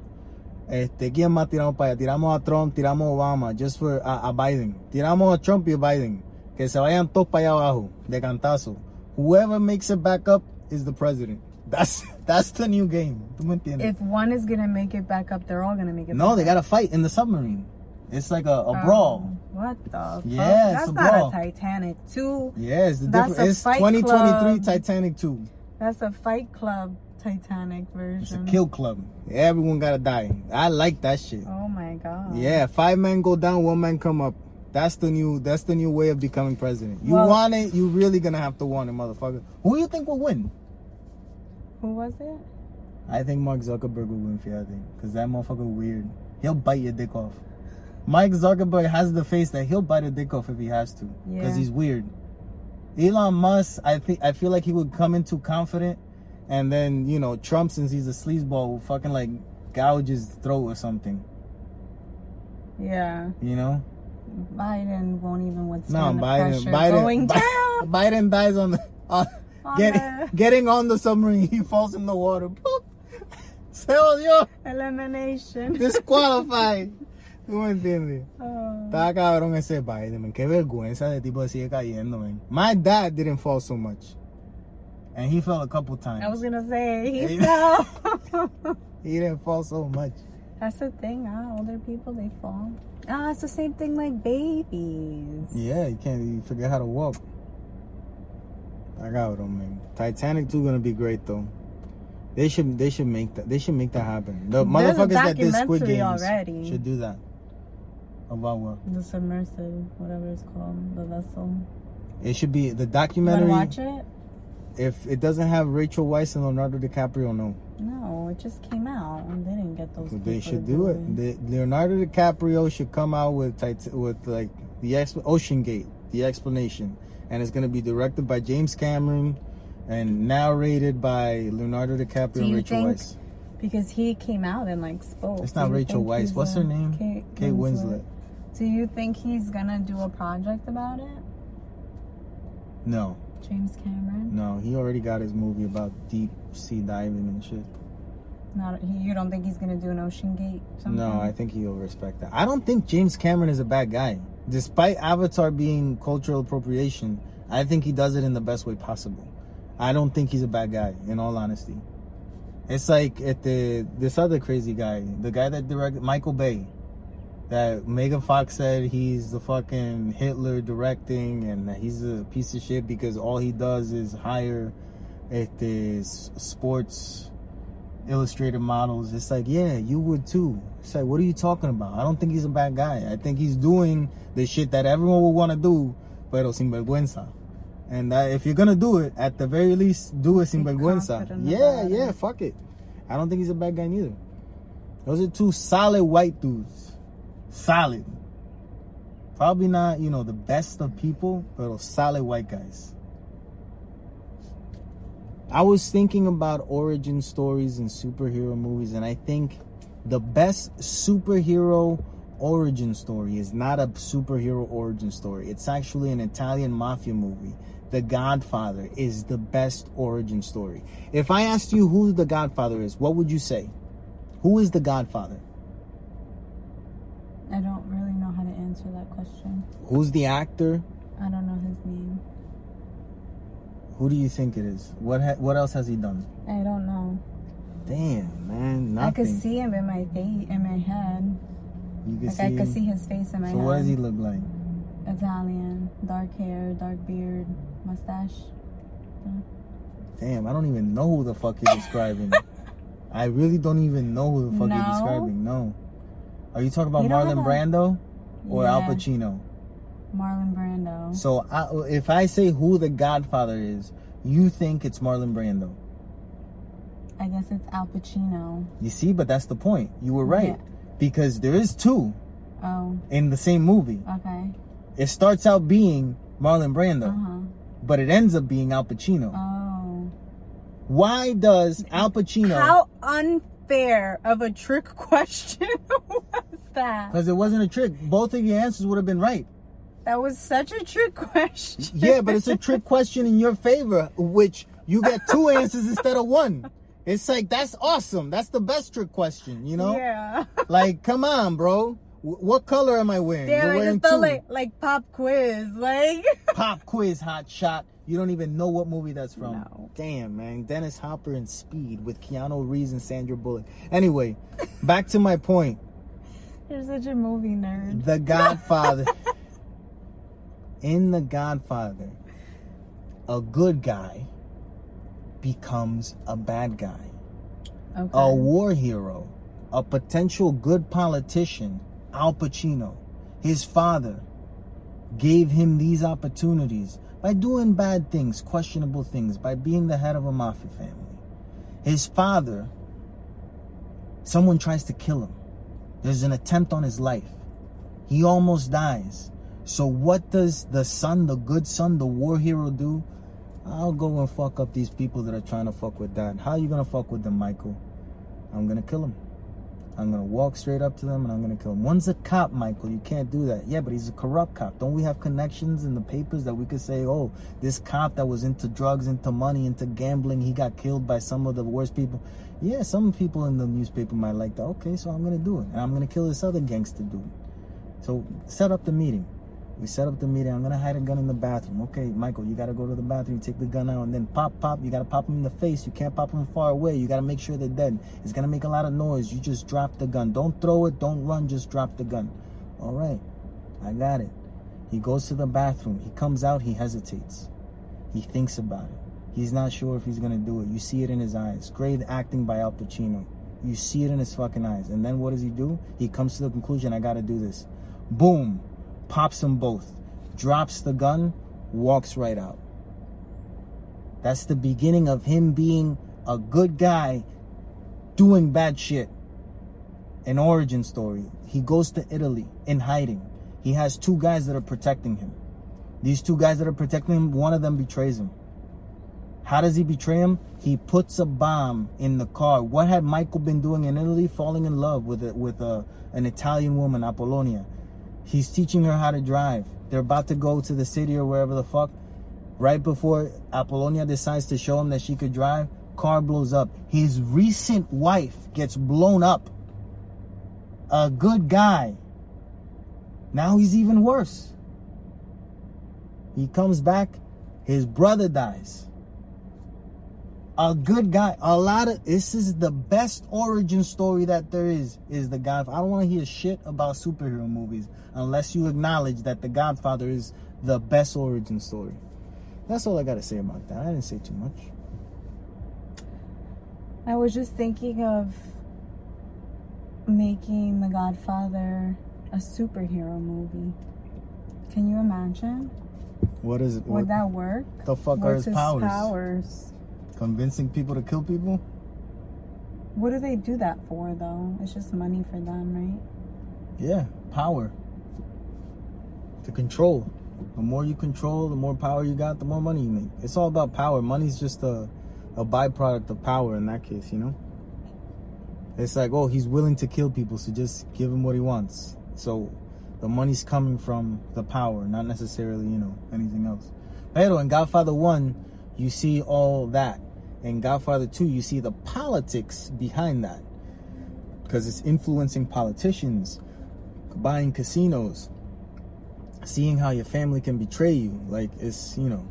Este, ¿quién más tiramos para allá? Tiramos a Trump, tiramos a Obama, just for a, a Biden. Tiramos a Trump y a Biden. Que se vayan todos para allá abajo, de cantazo. Whoever makes it back up is the president. That's that's the new game. If one is gonna make it back up, they're all gonna make it. No, back they up. Gotta fight in the submarine. It's like a, a um, brawl. What the? Fuck? Yeah, that's it's a not brawl. A Titanic two. Yeah, it's the that's different. It's twenty twenty-three club. Titanic two. That's a Fight Club Titanic version. It's a kill club. Everyone gotta die. I like that shit. Oh my god. Yeah, five men go down, one man come up. That's the new. That's the new way of becoming president. You well, want it? You really gonna have to want it, motherfucker. Who do you think will win? Who was it? I think Mark Zuckerberg will win for you, I think. Because that motherfucker weird. He'll bite your dick off. Mike Zuckerberg has the face that he'll bite a dick off if he has to. Because yeah. he's weird. Elon Musk, I think I feel like he would come in too confident. And then, you know, Trump, since he's a sleazeball, will fucking, like, gouge his throat or something. Yeah. You know? Biden won't even withstand no, the Biden, pressure Biden, going Biden, down. Biden dies on the... Uh, Getting, the, getting on the submarine, he falls in the water. Boop. Se odió. Elimination. Disqualified. ¿Tú me entiendes? Está cabrón ese Biden, man. Qué vergüenza de tipo sigue cayendo, man. My dad didn't fall so much. And he fell a couple times. I was going to say, he yeah, fell. He didn't fall so much. That's the thing, huh? Older people, they fall. Ah, it's the same thing like babies. Yeah, you can't, you forget how to walk. I got it, man. Titanic two gonna be great though. They should, they should make that, they should make that happen. The There's motherfuckers that did Squid Games already. Should do that. About what? The submersive, whatever it's called, the vessel. It should be the documentary. You wanna watch it? If it doesn't have Rachel Weisz and Leonardo DiCaprio, no. No, it just came out and they didn't get those. But they should do it. The, Leonardo DiCaprio should come out with tit- with like the ex- Ocean Gate, the explanation. And it's going to be directed by James Cameron and narrated by Leonardo DiCaprio and Rachel Weisz. Because he came out and, like, spoke. It's not Rachel Weisz. What's her name? Kate, Kate Winslet. Winslet. Do you think he's going to do a project about it? No. James Cameron? No. He already got his movie about deep sea diving and shit. Not, you don't think he's going to do an Ocean Gate? Sometime? No, I think he'll respect that. I don't think James Cameron is a bad guy. Despite Avatar being cultural appropriation, I think he does it in the best way possible. I don't think he's a bad guy, in all honesty. It's like at the this other crazy guy, the guy that directed Michael Bay, that Megan Fox said he's the fucking Hitler directing and that he's a piece of shit because all he does is hire at this sports illustrated models. It's like, yeah, you would too. It's like, what are you talking about? I don't think he's a bad guy. I think he's doing the shit that everyone would want to do, pero sin vergüenza. And that, if you're going to do it, at the very least, do it sin vergüenza. Yeah, yeah, fuck it. I don't think he's a bad guy neither. Those are two solid white dudes. Solid. Probably not, you know, the best of people, pero solid white guys. I was thinking about origin stories in superhero movies, and I think the best superhero origin story. It's not a superhero origin story. It's actually an Italian mafia movie. The Godfather is the best origin story. If I asked you who The Godfather is, what would you say? Who is The Godfather? I don't really know how to answer that question. Who's the actor? I don't know his name. Who do you think it is? What ha- what else has he done? I don't know. Damn, man, nothing. I could see him in my face, in my head. You could like see I could him? see his face in my so head. So what does he look like? Italian, dark hair, dark beard, mustache. Yeah. Damn, I don't even know who the fuck you're describing. I really don't even know who the fuck no. you're describing. No. Are you talking about you Marlon Brando a... or yeah. Al Pacino? Marlon Brando. So I, if I say who The Godfather is, you think it's Marlon Brando. I guess it's Al Pacino. You see, but that's the point. You were right. Yeah. Because there is two oh. in the same movie. Okay. It starts out being Marlon Brando, uh-huh. but it ends up being Al Pacino. Oh. Why does Al Pacino... How unfair of a trick question was that? Because it wasn't a trick. Both of your answers would have been right. That was such a trick question. Yeah, but it's a trick question in your favor, which you get two answers instead of one. It's like, that's awesome. That's the best trick question, you know? Yeah. Like, come on, bro. W- what color am I wearing? Damn, You're I wearing just felt like, like pop quiz. Like pop quiz, hot shot. You don't even know what movie that's from. No. Damn, man. Dennis Hopper in Speed with Keanu Reeves and Sandra Bullock. Anyway, back to my point. You're such a movie nerd. The Godfather. In The Godfather, a good guy becomes a bad guy. Okay. A war hero, a potential good politician, Al Pacino, his father gave him these opportunities by doing bad things, questionable things, by being the head of a mafia family. His father, someone tries to kill him. There's an attempt on his life. He almost dies. So what does the son, the good son, the war hero do? I'll go and fuck up these people that are trying to fuck with Dad. How are you going to fuck with them, Michael? I'm going to kill them. I'm going to walk straight up to them and I'm going to kill them. One's a cop, Michael. You can't do that. Yeah, but he's a corrupt cop. Don't we have connections in the papers that we could say, oh, this cop that was into drugs, into money, into gambling, he got killed by some of the worst people. Yeah, some people in the newspaper might like that. Okay, so I'm going to do it. And I'm going to kill this other gangster dude. So set up the meeting. We set up the meeting. I'm going to hide a gun in the bathroom. Okay, Michael, you got to go to the bathroom. Take the gun out and then pop, pop. You got to pop them in the face. You can't pop them far away. You got to make sure they're dead. It's going to make a lot of noise. You just drop the gun. Don't throw it. Don't run. Just drop the gun. All right, I got it. He goes to the bathroom. He comes out. He hesitates. He thinks about it. He's not sure if he's going to do it. You see it in his eyes. Great acting by Al Pacino. You see it in his fucking eyes. And then what does he do? He comes to the conclusion, I got to do this. Boom. Pops them both, drops the gun, walks right out. That's the beginning of him being a good guy doing bad shit. An origin story. He goes to Italy in hiding. He has two guys that are protecting him. These two guys that are protecting him, one of them betrays him. How does he betray him? He puts a bomb in the car. What had Michael been doing in Italy? Falling in love with a, with a, an Italian woman, Apollonia. He's teaching her how to drive. They're about to go to the city or wherever the fuck. Right before Apollonia decides to show him that she could drive, car blows up. His recent wife gets blown up. A good guy. Now he's even worse. He comes back. His brother dies. A good guy. A lot of... This is the best origin story that there is, is The Godfather. I don't want to hear shit about superhero movies unless you acknowledge that The Godfather is the best origin story. That's all I got to say about that. I didn't say too much. I was just thinking of making The Godfather a superhero movie. Can you imagine? What is it? Would what, that work? The fuck are his powers? His powers? Convincing people to kill people? What do they do that for, though? It's just money for them, right? Yeah, power. To control. The more you control, the more power you got, the more money you make. It's all about power. Money's just a, a byproduct of power in that case, you know? It's like, oh, he's willing to kill people, so just give him what he wants. So the money's coming from the power, not necessarily, you know, anything else. Pero in Godfather one, you see all that. In Godfather two, you see the politics behind that, because it's influencing politicians, buying casinos, seeing how your family can betray you. Like, it's, you know,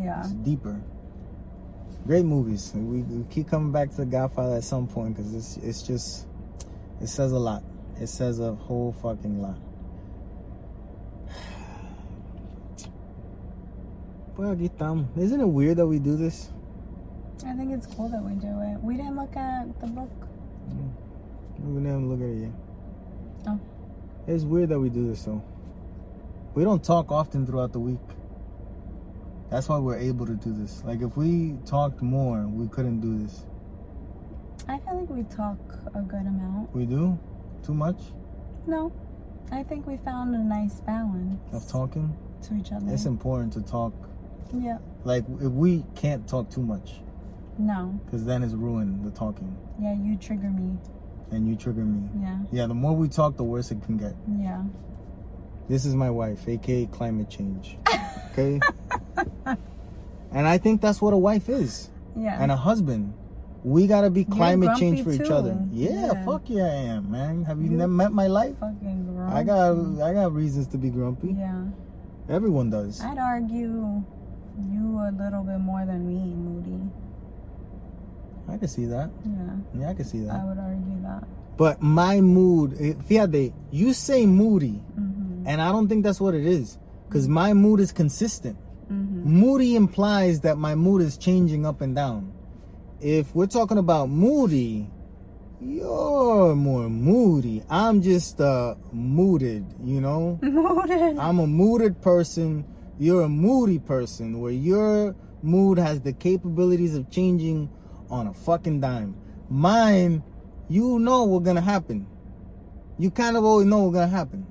yeah, it's deeper. Great movies. We, we keep coming back to Godfather at some point, because it's it's just, it says a lot. It says a whole fucking lot. Isn't it weird that we do this? I think it's cool that we do it. We didn't look at the book. Yeah. We didn't look at it yet. Oh. It's weird that we do this, though. We don't talk often throughout the week. That's why we're able to do this. Like, if we talked more, we couldn't do this. I feel like we talk a good amount. We do? Too much? No. I think we found a nice balance. Of talking? To each other. It's important to talk. Yeah. Like, if we can't talk too much. No. Because then it's ruined, the talking. Yeah, you trigger me. And you trigger me. Yeah. Yeah, the more we talk, the worse it can get. Yeah. This is my wife, a k a climate change. Okay? And I think that's what a wife is. Yeah. And a husband. We gotta be climate change for too. Each other. Yeah, yeah, fuck yeah I am, man. Have you, you never met my life? Fucking grumpy. I got, I got reasons to be grumpy. Yeah. Everyone does. I'd argue you a little bit more than me, Moody. I can see that. Yeah. Yeah, I can see that. I would argue that. But my mood, fíjate, you say moody, mm-hmm. and I don't think that's what it is. Because my mood is consistent. Mm-hmm. Moody implies that my mood is changing up and down. If we're talking about moody, you're more moody. I'm just uh, mooded, you know? Mooded. I'm a mooded person. You're a moody person, where your mood has the capabilities of changing on a fucking dime. Mine, you know what's going to happen. You kind of always know what's going to happen.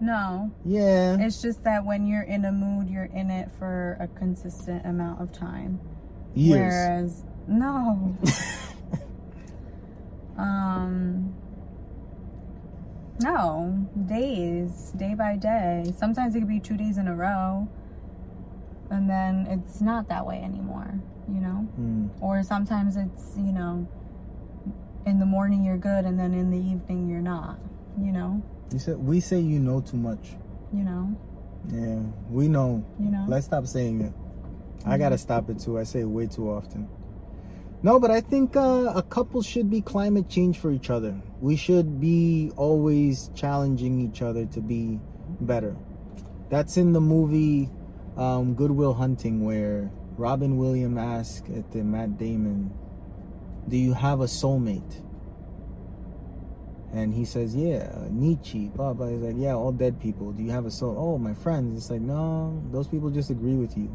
No. Yeah. It's just that when you're in a mood, you're in it for a consistent amount of time. Years. Whereas... No. um. No. Days. Day by day. Sometimes it could be two days in a row. And then it's not that way anymore, you know? Mm. Or sometimes it's, you know, in the morning you're good and then in the evening you're not, you know? You said, we say you know too much. You know? Yeah. We know. You know? Let's stop saying it. Mm-hmm. I gotta stop it too. I say it way too often. No, but I think uh, a couple should be climate change for each other. We should be always challenging each other to be better. That's in the movie um, Good Will Hunting, where Robin Williams asked at the Matt Damon, do you have a soulmate? And he says, yeah, Nietzsche, blah, blah. He's like, yeah, all dead people. Do you have a soul? Oh, my friends. It's like, no, those people just agree with you.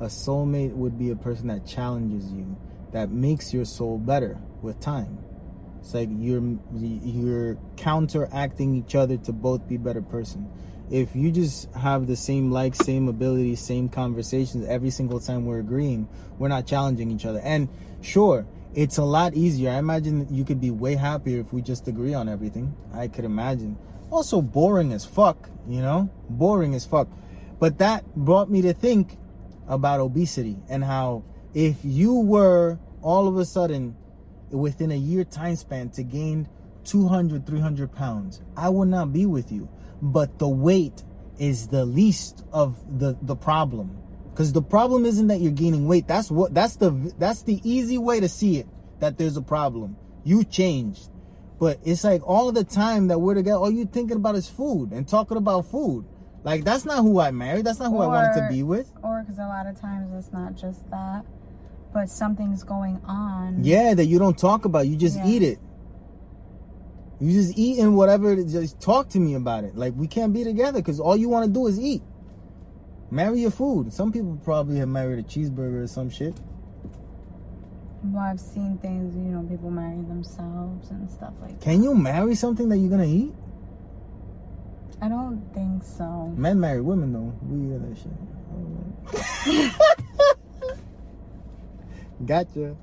A soulmate would be a person that challenges you, that makes your soul better with time. It's like you're you're counteracting each other to both be better person. If you just have the same likes, same abilities, same conversations every single time, we're agreeing, we're not challenging each other. And sure, it's a lot easier. I imagine you could be way happier if we just agree on everything. I could imagine. Also boring as fuck, you know? Boring as fuck. But that brought me to think about obesity and how, if you were all of a sudden within a year time span to gain two hundred, three hundred pounds, I would not be with you. But the weight is the least of the, the problem. Because the problem isn't that you're gaining weight. That's what that's the that's the easy way to see it, that there's a problem. You changed. But it's like all the time that we're together, all you're thinking about is food and talking about food. Like, that's not who I married. That's not who or, I wanted to be with. Or because a lot of times it's not just that, but something's going on. Yeah, that you don't talk about. You just yeah. eat it. You just eat and whatever. Just talk to me about it. Like, we can't be together because all you want to do is eat. Marry your food. Some people probably have married a cheeseburger or some shit. Well, I've seen things, you know, people marry themselves and stuff like that. Can you marry something that you're going to eat? I don't think so. Men marry women, though. We hear that shit. Right. Gotcha.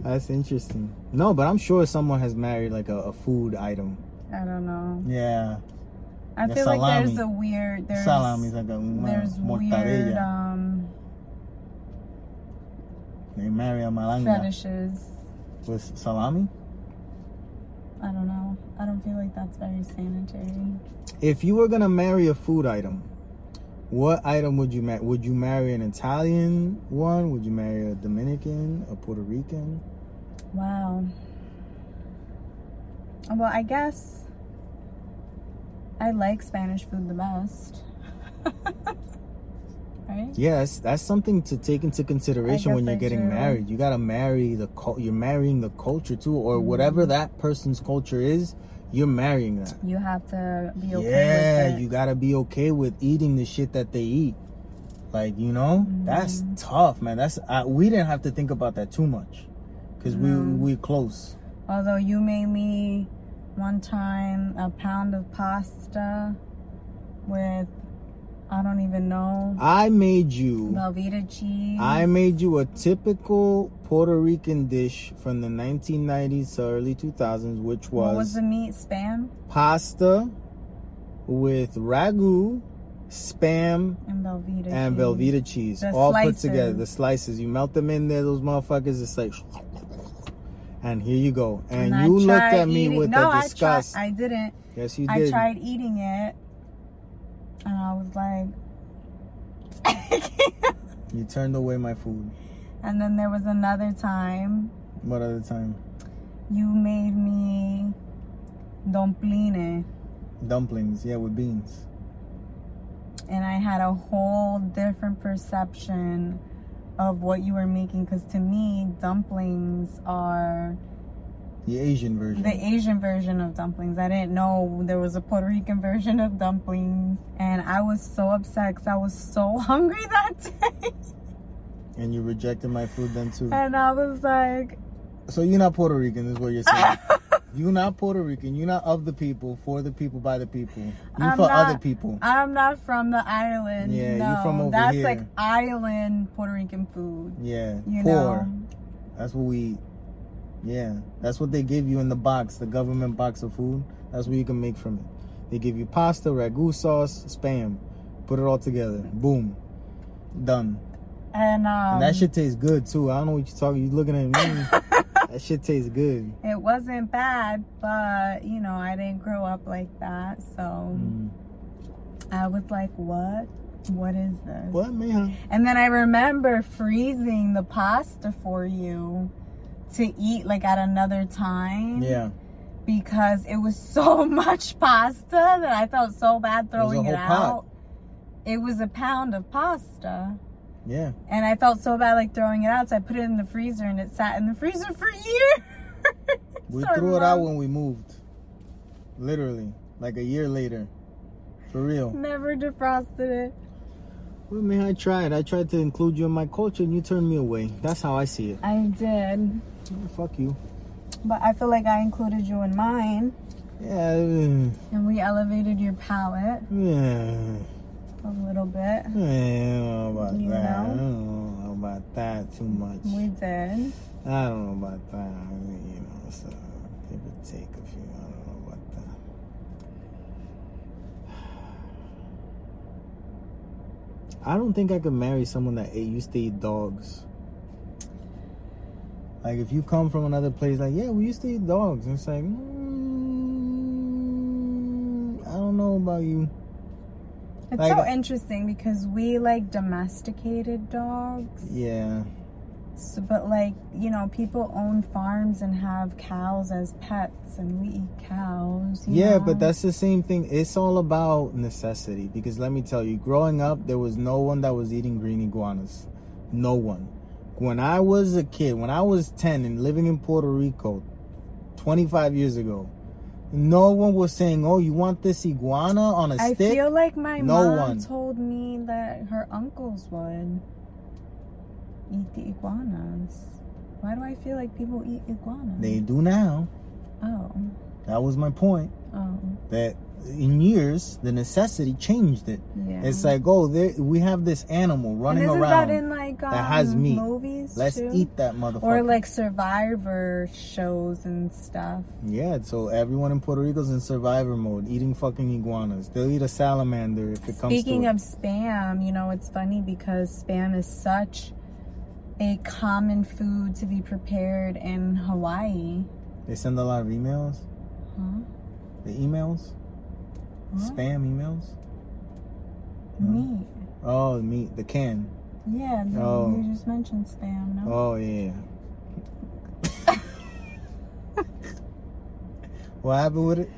That's interesting. No, but I'm sure someone has married, like, a, a food item. I don't know. Yeah. I the feel salami. Like there's a weird there's salami's like a there's weird um they marry a malanga fetishes with salami. I don't know. I don't feel like that's very sanitary. If you were gonna marry a food item, what item would you marry? Would you marry an Italian one? Would you marry a Dominican, a Puerto Rican? Wow. Well, I guess I like Spanish food the most. Right? Yes, that's something to take into consideration when you're I getting do. married. You gotta marry the cult. You're marrying the culture too, or mm-hmm. whatever that person's culture is. You're marrying that. You have to be okay yeah, with it. Yeah, you gotta be okay with eating the shit that they eat. Like, you know, mm-hmm. that's tough, man. That's I, we didn't have to think about that too much, cause mm-hmm. we we're close. Although you made me one time a pound of pasta with. I don't even know. I made you Velveeta cheese. I made you a typical Puerto Rican dish from the nineteen nineties to early two thousands, which was... What was the meat? Spam? Pasta with ragu, spam, and Velveeta and cheese. Velveeta cheese the all slices. Put together. The slices. You melt them in there, those motherfuckers. It's like... And here you go. And, and you looked at me eating, with no, a disgust. I, I didn't. Yes, you did. I tried eating it. And I was like... You turned away my food. And then there was another time. What other time? You made me... Dumpline. Dumplings, yeah, with beans. And I had a whole different perception of what you were making. Because to me, dumplings are... The Asian version. The Asian version of dumplings. I didn't know there was a Puerto Rican version of dumplings. And I was so upset because I was so hungry that day. And you rejected my food then too. And I was like... So you're not Puerto Rican is what you're saying. You're not Puerto Rican. You're not of the people, for the people, by the people. You're for other people. I'm not from the island. Yeah, no, you're from over that's here. That's like island Puerto Rican food. Yeah, you poor. Know? That's what we eat. Yeah, that's what they give you in the box, the government box of food. That's what you can make from it. They give you pasta, ragu sauce, spam. Put it all together. Boom. Done. And, um, and that shit tastes good, too. I don't know what you're talking. You're looking at me. That shit tastes good. It wasn't bad, but, you know, I didn't grow up like that. So mm. I was like, what? What is this? What, man? And then I remember freezing the pasta for you. To eat like at another time, yeah, because it was so much pasta that I felt so bad throwing it, it out. Pot. It was a pound of pasta, yeah, and I felt so bad like throwing it out, so I put it in the freezer and it sat in the freezer for years. We so threw it out when we moved, literally, like a year later, for real. Never defrosted it. Well, man, I tried. I tried to include you in my culture, and you turned me away. That's how I see it. I did. Oh, fuck you. But I feel like I included you in mine. Yeah. And we elevated your palate. Yeah. A little bit. Yeah, I don't know about you that. Know? I don't know about that too much. We did. I don't know about that. I mean, you know, so give or take a few. I don't know about that. I don't think I could marry someone that ate, used to eat dogs. Like, if you come from another place, like, yeah, we used to eat dogs. And it's like, mm, I don't know about you. It's like, so interesting because we, like, domesticated dogs. Yeah. So, but, like, you know, people own farms and have cows as pets, and we eat cows. Yeah, know? But that's the same thing. It's all about necessity. Because let me tell you, growing up, there was no one that was eating green iguanas. No one. When I was a kid, when I was ten and living in Puerto Rico twenty-five years ago, no one was saying, oh, you want this iguana on a I stick? I feel like my no mom one. told me that her uncles would eat the iguanas. Why do I feel like people eat iguanas? They do now. Oh. That was my point. Oh. That in years, the necessity changed it. Yeah. It's like, oh, there, we have this animal running and isn't around that, in like, um, that has meat. Movies movies. Let's too. eat that motherfucker. Or like Survivor shows and stuff. Yeah, so everyone in Puerto Rico's in Survivor mode, eating fucking iguanas. They'll eat a salamander if it Speaking comes to Speaking of it. Spam, you know, it's funny because Spam is such a common food to be prepared in Hawaii. They send a lot of emails? Huh? The emails? Huh? Spam emails? No. Meat. Oh, the meat. The can. Yeah, the, oh. you just mentioned Spam, no? Oh, yeah. What happened with it?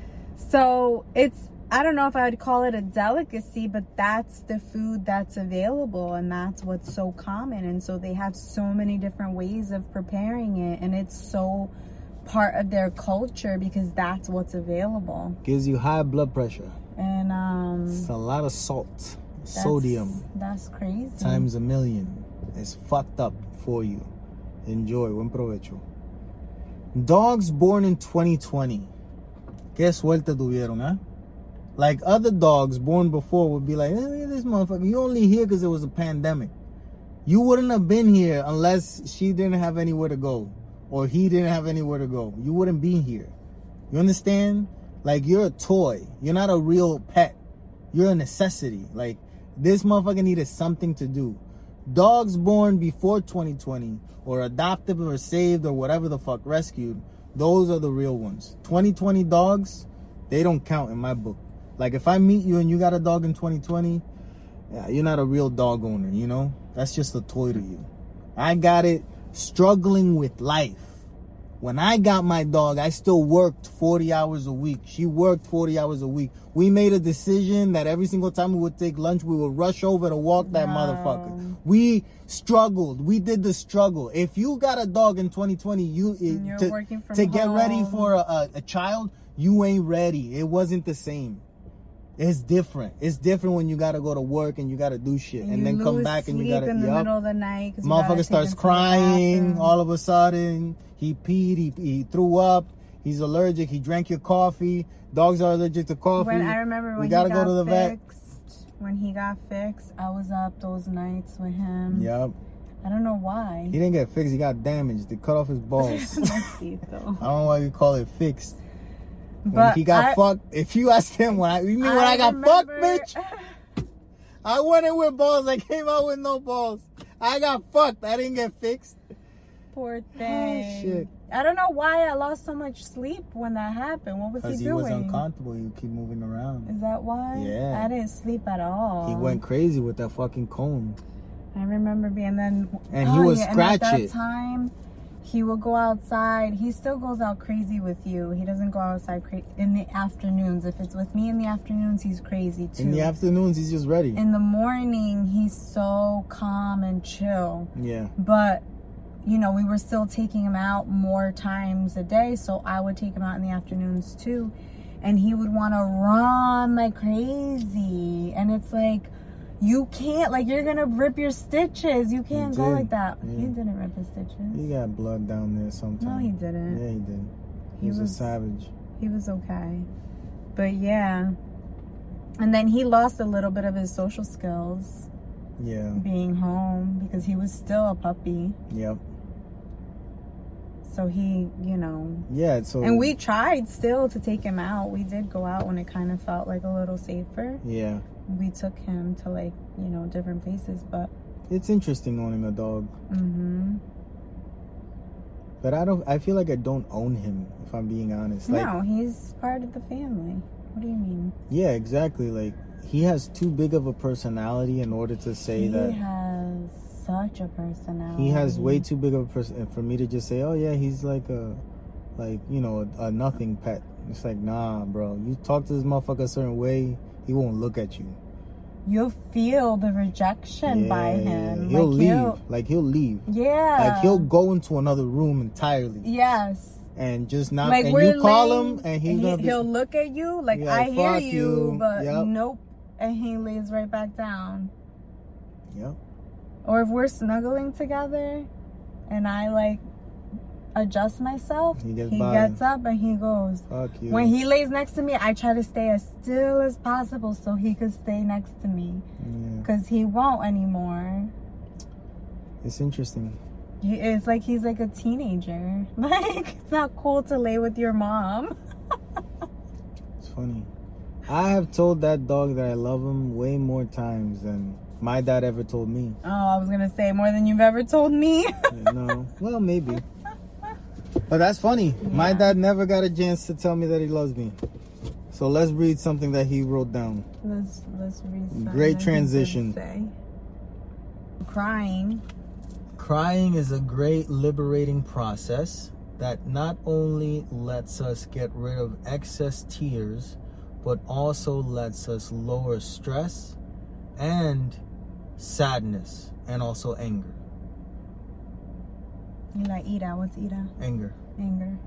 So, it's, I don't know if I would call it a delicacy, but that's the food that's available, and that's what's so common. And so they have so many different ways of preparing it, and it's so part of their culture because that's what's available. Gives you high blood pressure. And um it's a lot of salt, that's, sodium. That's crazy. Times a million. It's fucked up for you. Enjoy. Buen provecho. Dogs born in twenty twenty. Qué suerte tuvieron, eh? Like other dogs born before would be like, eh, this motherfucker, you only here because it was a pandemic. You wouldn't have been here unless she didn't have anywhere to go or he didn't have anywhere to go. You wouldn't be here. You understand? Like, you're a toy. You're not a real pet. You're a necessity. Like, this motherfucker needed something to do. Dogs born before twenty twenty or adopted or saved or whatever the fuck, rescued, those are the real ones. twenty twenty dogs, they don't count in my book. Like, if I meet you and you got a dog in twenty twenty, yeah, you're not a real dog owner, you know? That's just a toy to you. I got it struggling with life. When I got my dog, I still worked forty hours a week. She worked forty hours a week. We made a decision that every single time we would take lunch, we would rush over to walk that wow. motherfucker. We struggled. We did the struggle. If you got a dog in twenty twenty, you it, to, to get ready for a, a, a child, you ain't ready. It wasn't the same. It's different. It's different when you gotta go to work and you gotta do shit and, and then come back and you gotta. In the yep. middle of the night, motherfucker starts crying. All of a sudden, he peed. He, he threw up. He's allergic. He drank your coffee. Dogs are allergic to coffee. When I remember when we gotta he got go to the fixed, vet. When he got fixed, I was up those nights with him. Yep. I don't know why. He didn't get fixed. He got damaged. They cut off his balls. I don't know why you call it fixed. When but he got I, fucked. If you asked him when I, you mean when I, I got remember. fucked, bitch? I went in with balls. I came out with no balls. I got fucked. I didn't get fixed. Poor thing. Oh, shit. I don't know why I lost so much sleep when that happened. What was he doing? Because he was uncomfortable. He would keep moving around. Is that why? Yeah. I didn't sleep at all. He went crazy with that fucking cone. I remember being then. And oh, he was yeah, scratching. And at that time, he will go outside. He still goes out crazy with you. He doesn't go outside cra- in the afternoons. If it's with me in the afternoons, he's crazy too. In the afternoons, he's just ready. In the morning, he's so calm and chill. Yeah. But, you know, we were still taking him out more times a day. So I would take him out in the afternoons too. And he would want to run like crazy. And it's like, you can't, like, you're going to rip your stitches. You can't go like that. Yeah. He didn't rip his stitches. He got blood down there sometime. No, he didn't. Yeah, he did. He, he was, was a savage. He was okay. But, yeah. And then he lost a little bit of his social skills. Yeah. Being home because he was still a puppy. Yep. So he, you know. Yeah, so. And we tried still to take him out. We did go out when it kind of felt like a little safer. Yeah. We took him to, like, you know, different places, but it's interesting owning a dog. Mm-hmm. But I don't. I feel like I don't own him, if I'm being honest. Like, no, he's part of the family. What do you mean? Yeah, exactly. Like, he has too big of a personality in order to say he that. He has such a personality. He has way too big of a person, and for me to just say, oh yeah, he's like a, like you know, a, a nothing pet. It's like, nah, bro. You talk to this motherfucker a certain way, he won't look at you. You'll feel the rejection yeah, by him. He'll like leave. He'll, like, he'll leave. Yeah. Like, he'll go into another room entirely. Yes. And just not. Like, and we're you lame, call him, and he's he, gonna be, he'll look at you like, yeah, I hear you, you. but yep. nope. And he lays right back down. Yep. Or if we're snuggling together, and I, like, adjust myself, he gets, he gets up and he goes. Fuck you. When he lays next to me, I try to stay as still as possible so he could stay next to me, because yeah. he won't anymore. It's interesting. He is like, he's like a teenager. Like, it's not cool to lay with your mom. It's funny. I have told that dog that I love him way more times than my dad ever told me. Oh, I was gonna say more than you've ever told me. No, well, maybe. But that's funny. Yeah. My dad never got a chance to tell me that he loves me. So let's read something that he wrote down. Let's let's read something. Great transition. Crying. Crying is a great liberating process that not only lets us get rid of excess tears, but also lets us lower stress and sadness and also anger. Like ira, what's ira? Anger. Anger.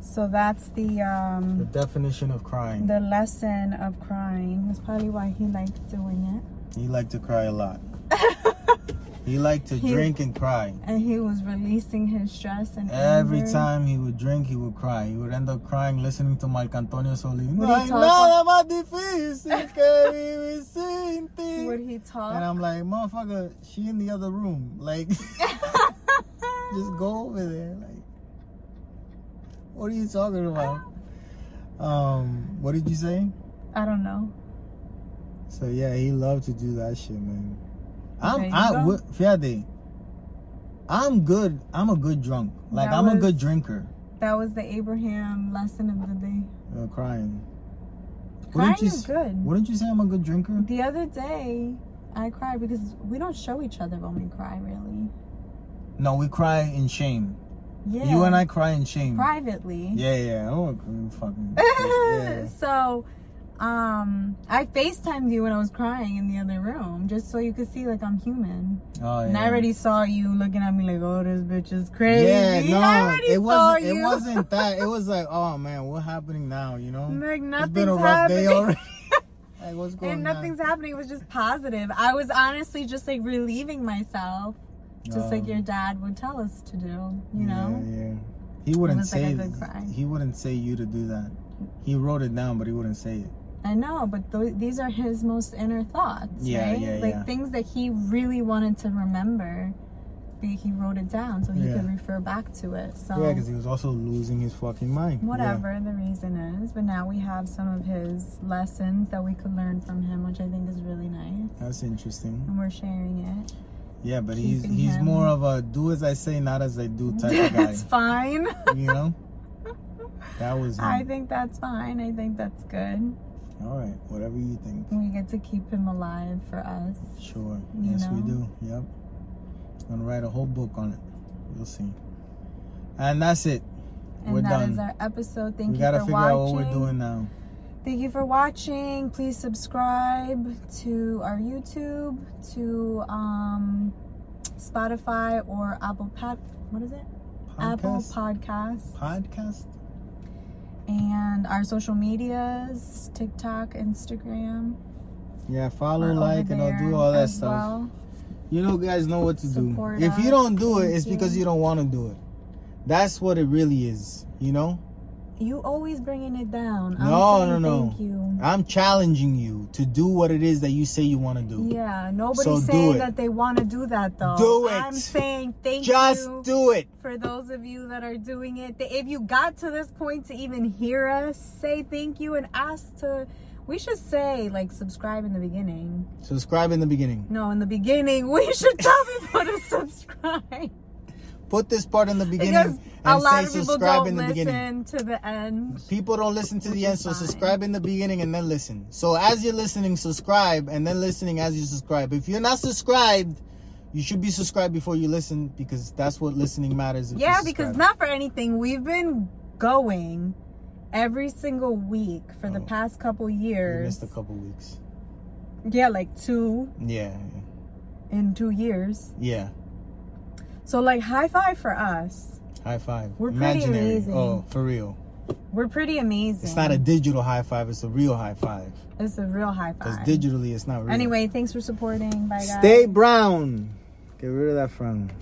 So that's the um, the definition of crying. The lesson of crying. That's probably why he liked doing it. He liked to cry a lot. He liked to he, drink and cry. And he was releasing his stress and Every anger. time he would drink, he would cry. He would end up crying, listening to Marc Antonio Solís. No hay nada más difícil que vivir sin ti. Would he talk? And I'm like, motherfucker, she in the other room. Like... Just go over there. Like, what are you talking about? Um, what did you say? I don't know. So yeah, he loved to do that shit, man. I'm, I, w- fíjate, I'm good. I'm a good drunk. Like that I'm was, a good drinker. That was the Abraham lesson of the day. Uh, crying. Crying you, is good. Wouldn't you say I'm a good drinker? The other day, I cried because we don't show each other when we cry, really. No, we cry in shame. Yeah. You and I cry in shame. Privately. Yeah, yeah. Oh, fucking. Yeah. So, um, I FaceTimed you when I was crying in the other room, just so you could see, like, I'm human. Oh, yeah. And I already saw you looking at me like, oh, this bitch is crazy. Yeah, no. I already it wasn't, saw you. It wasn't that. It was like, oh, man, what's happening now, you know? Like, nothing's it's been a rough happening. Day already. Like, what's going on? And nothing's on? happening. It was just positive. I was honestly just, like, relieving myself. Just um, like your dad would tell us to do, you know? Yeah, yeah. He wouldn't say like he wouldn't say you to do that. He wrote it down, but he wouldn't say it. I know, but th- these are his most inner thoughts, yeah, right? Yeah, like yeah. Things that he really wanted to remember, but he wrote it down so he yeah. could refer back to it. So yeah, because he was also losing his fucking mind. Whatever yeah. the reason is, but now we have some of his lessons that we could learn from him, which I think is really nice. That's interesting. And we're sharing it. Yeah, but he's he's him. more of a do as I say, not as I do type of guy. That's fine. You know? That was him. I think that's fine. I think that's good. All right. Whatever you think. We get to keep him alive for us. Sure. Yes, know? we do. Yep. I'm going to write a whole book on it. We'll see. And that's it. And we're that done. that is our episode. Thank we you gotta for watching. We got to figure out what we're doing now. Thank you for watching. Please subscribe to our YouTube, to um, Spotify or Apple Pod. What is it? Podcast? Apple Podcasts. Podcast. And our social medias: TikTok, Instagram. Yeah, follow, like, and I'll do all that stuff. Well. You know, guys know what to Support do. Us. If you don't do Thank it, it's you. because you don't want to do it. That's what it really is. You know. You always bringing it down. I'm no, saying, no, no. Thank you. I'm challenging you to do what it is that you say you want to do. Yeah, nobody's so saying that they want to do that, though. Do it. I'm saying thank Just you. Just do it. For those of you that are doing it. If you got to this point to even hear us, say thank you and ask to... We should say, like, subscribe in the beginning. Subscribe in the beginning. No, in the beginning. We should tell people to subscribe. Put this part in the beginning because and say subscribe in the beginning. To the end. People don't listen to the end, so subscribe in the beginning and then listen. So as you're listening, subscribe and then listening as you subscribe. If you're not subscribed, you should be subscribed before you listen because that's what listening matters. Yeah, because not for anything. We've been going every single week for oh, the past couple years. We missed a couple weeks. Yeah, like two. Yeah. In two years. Yeah. So, like, high five for us. High five. We're pretty Imaginary. amazing. Oh, for real. We're pretty amazing. It's not a digital high five. It's a real high five. It's a real high five. Because digitally, it's not real. Anyway, thanks for supporting. Bye, guys. Stay brown. Get rid of that frown.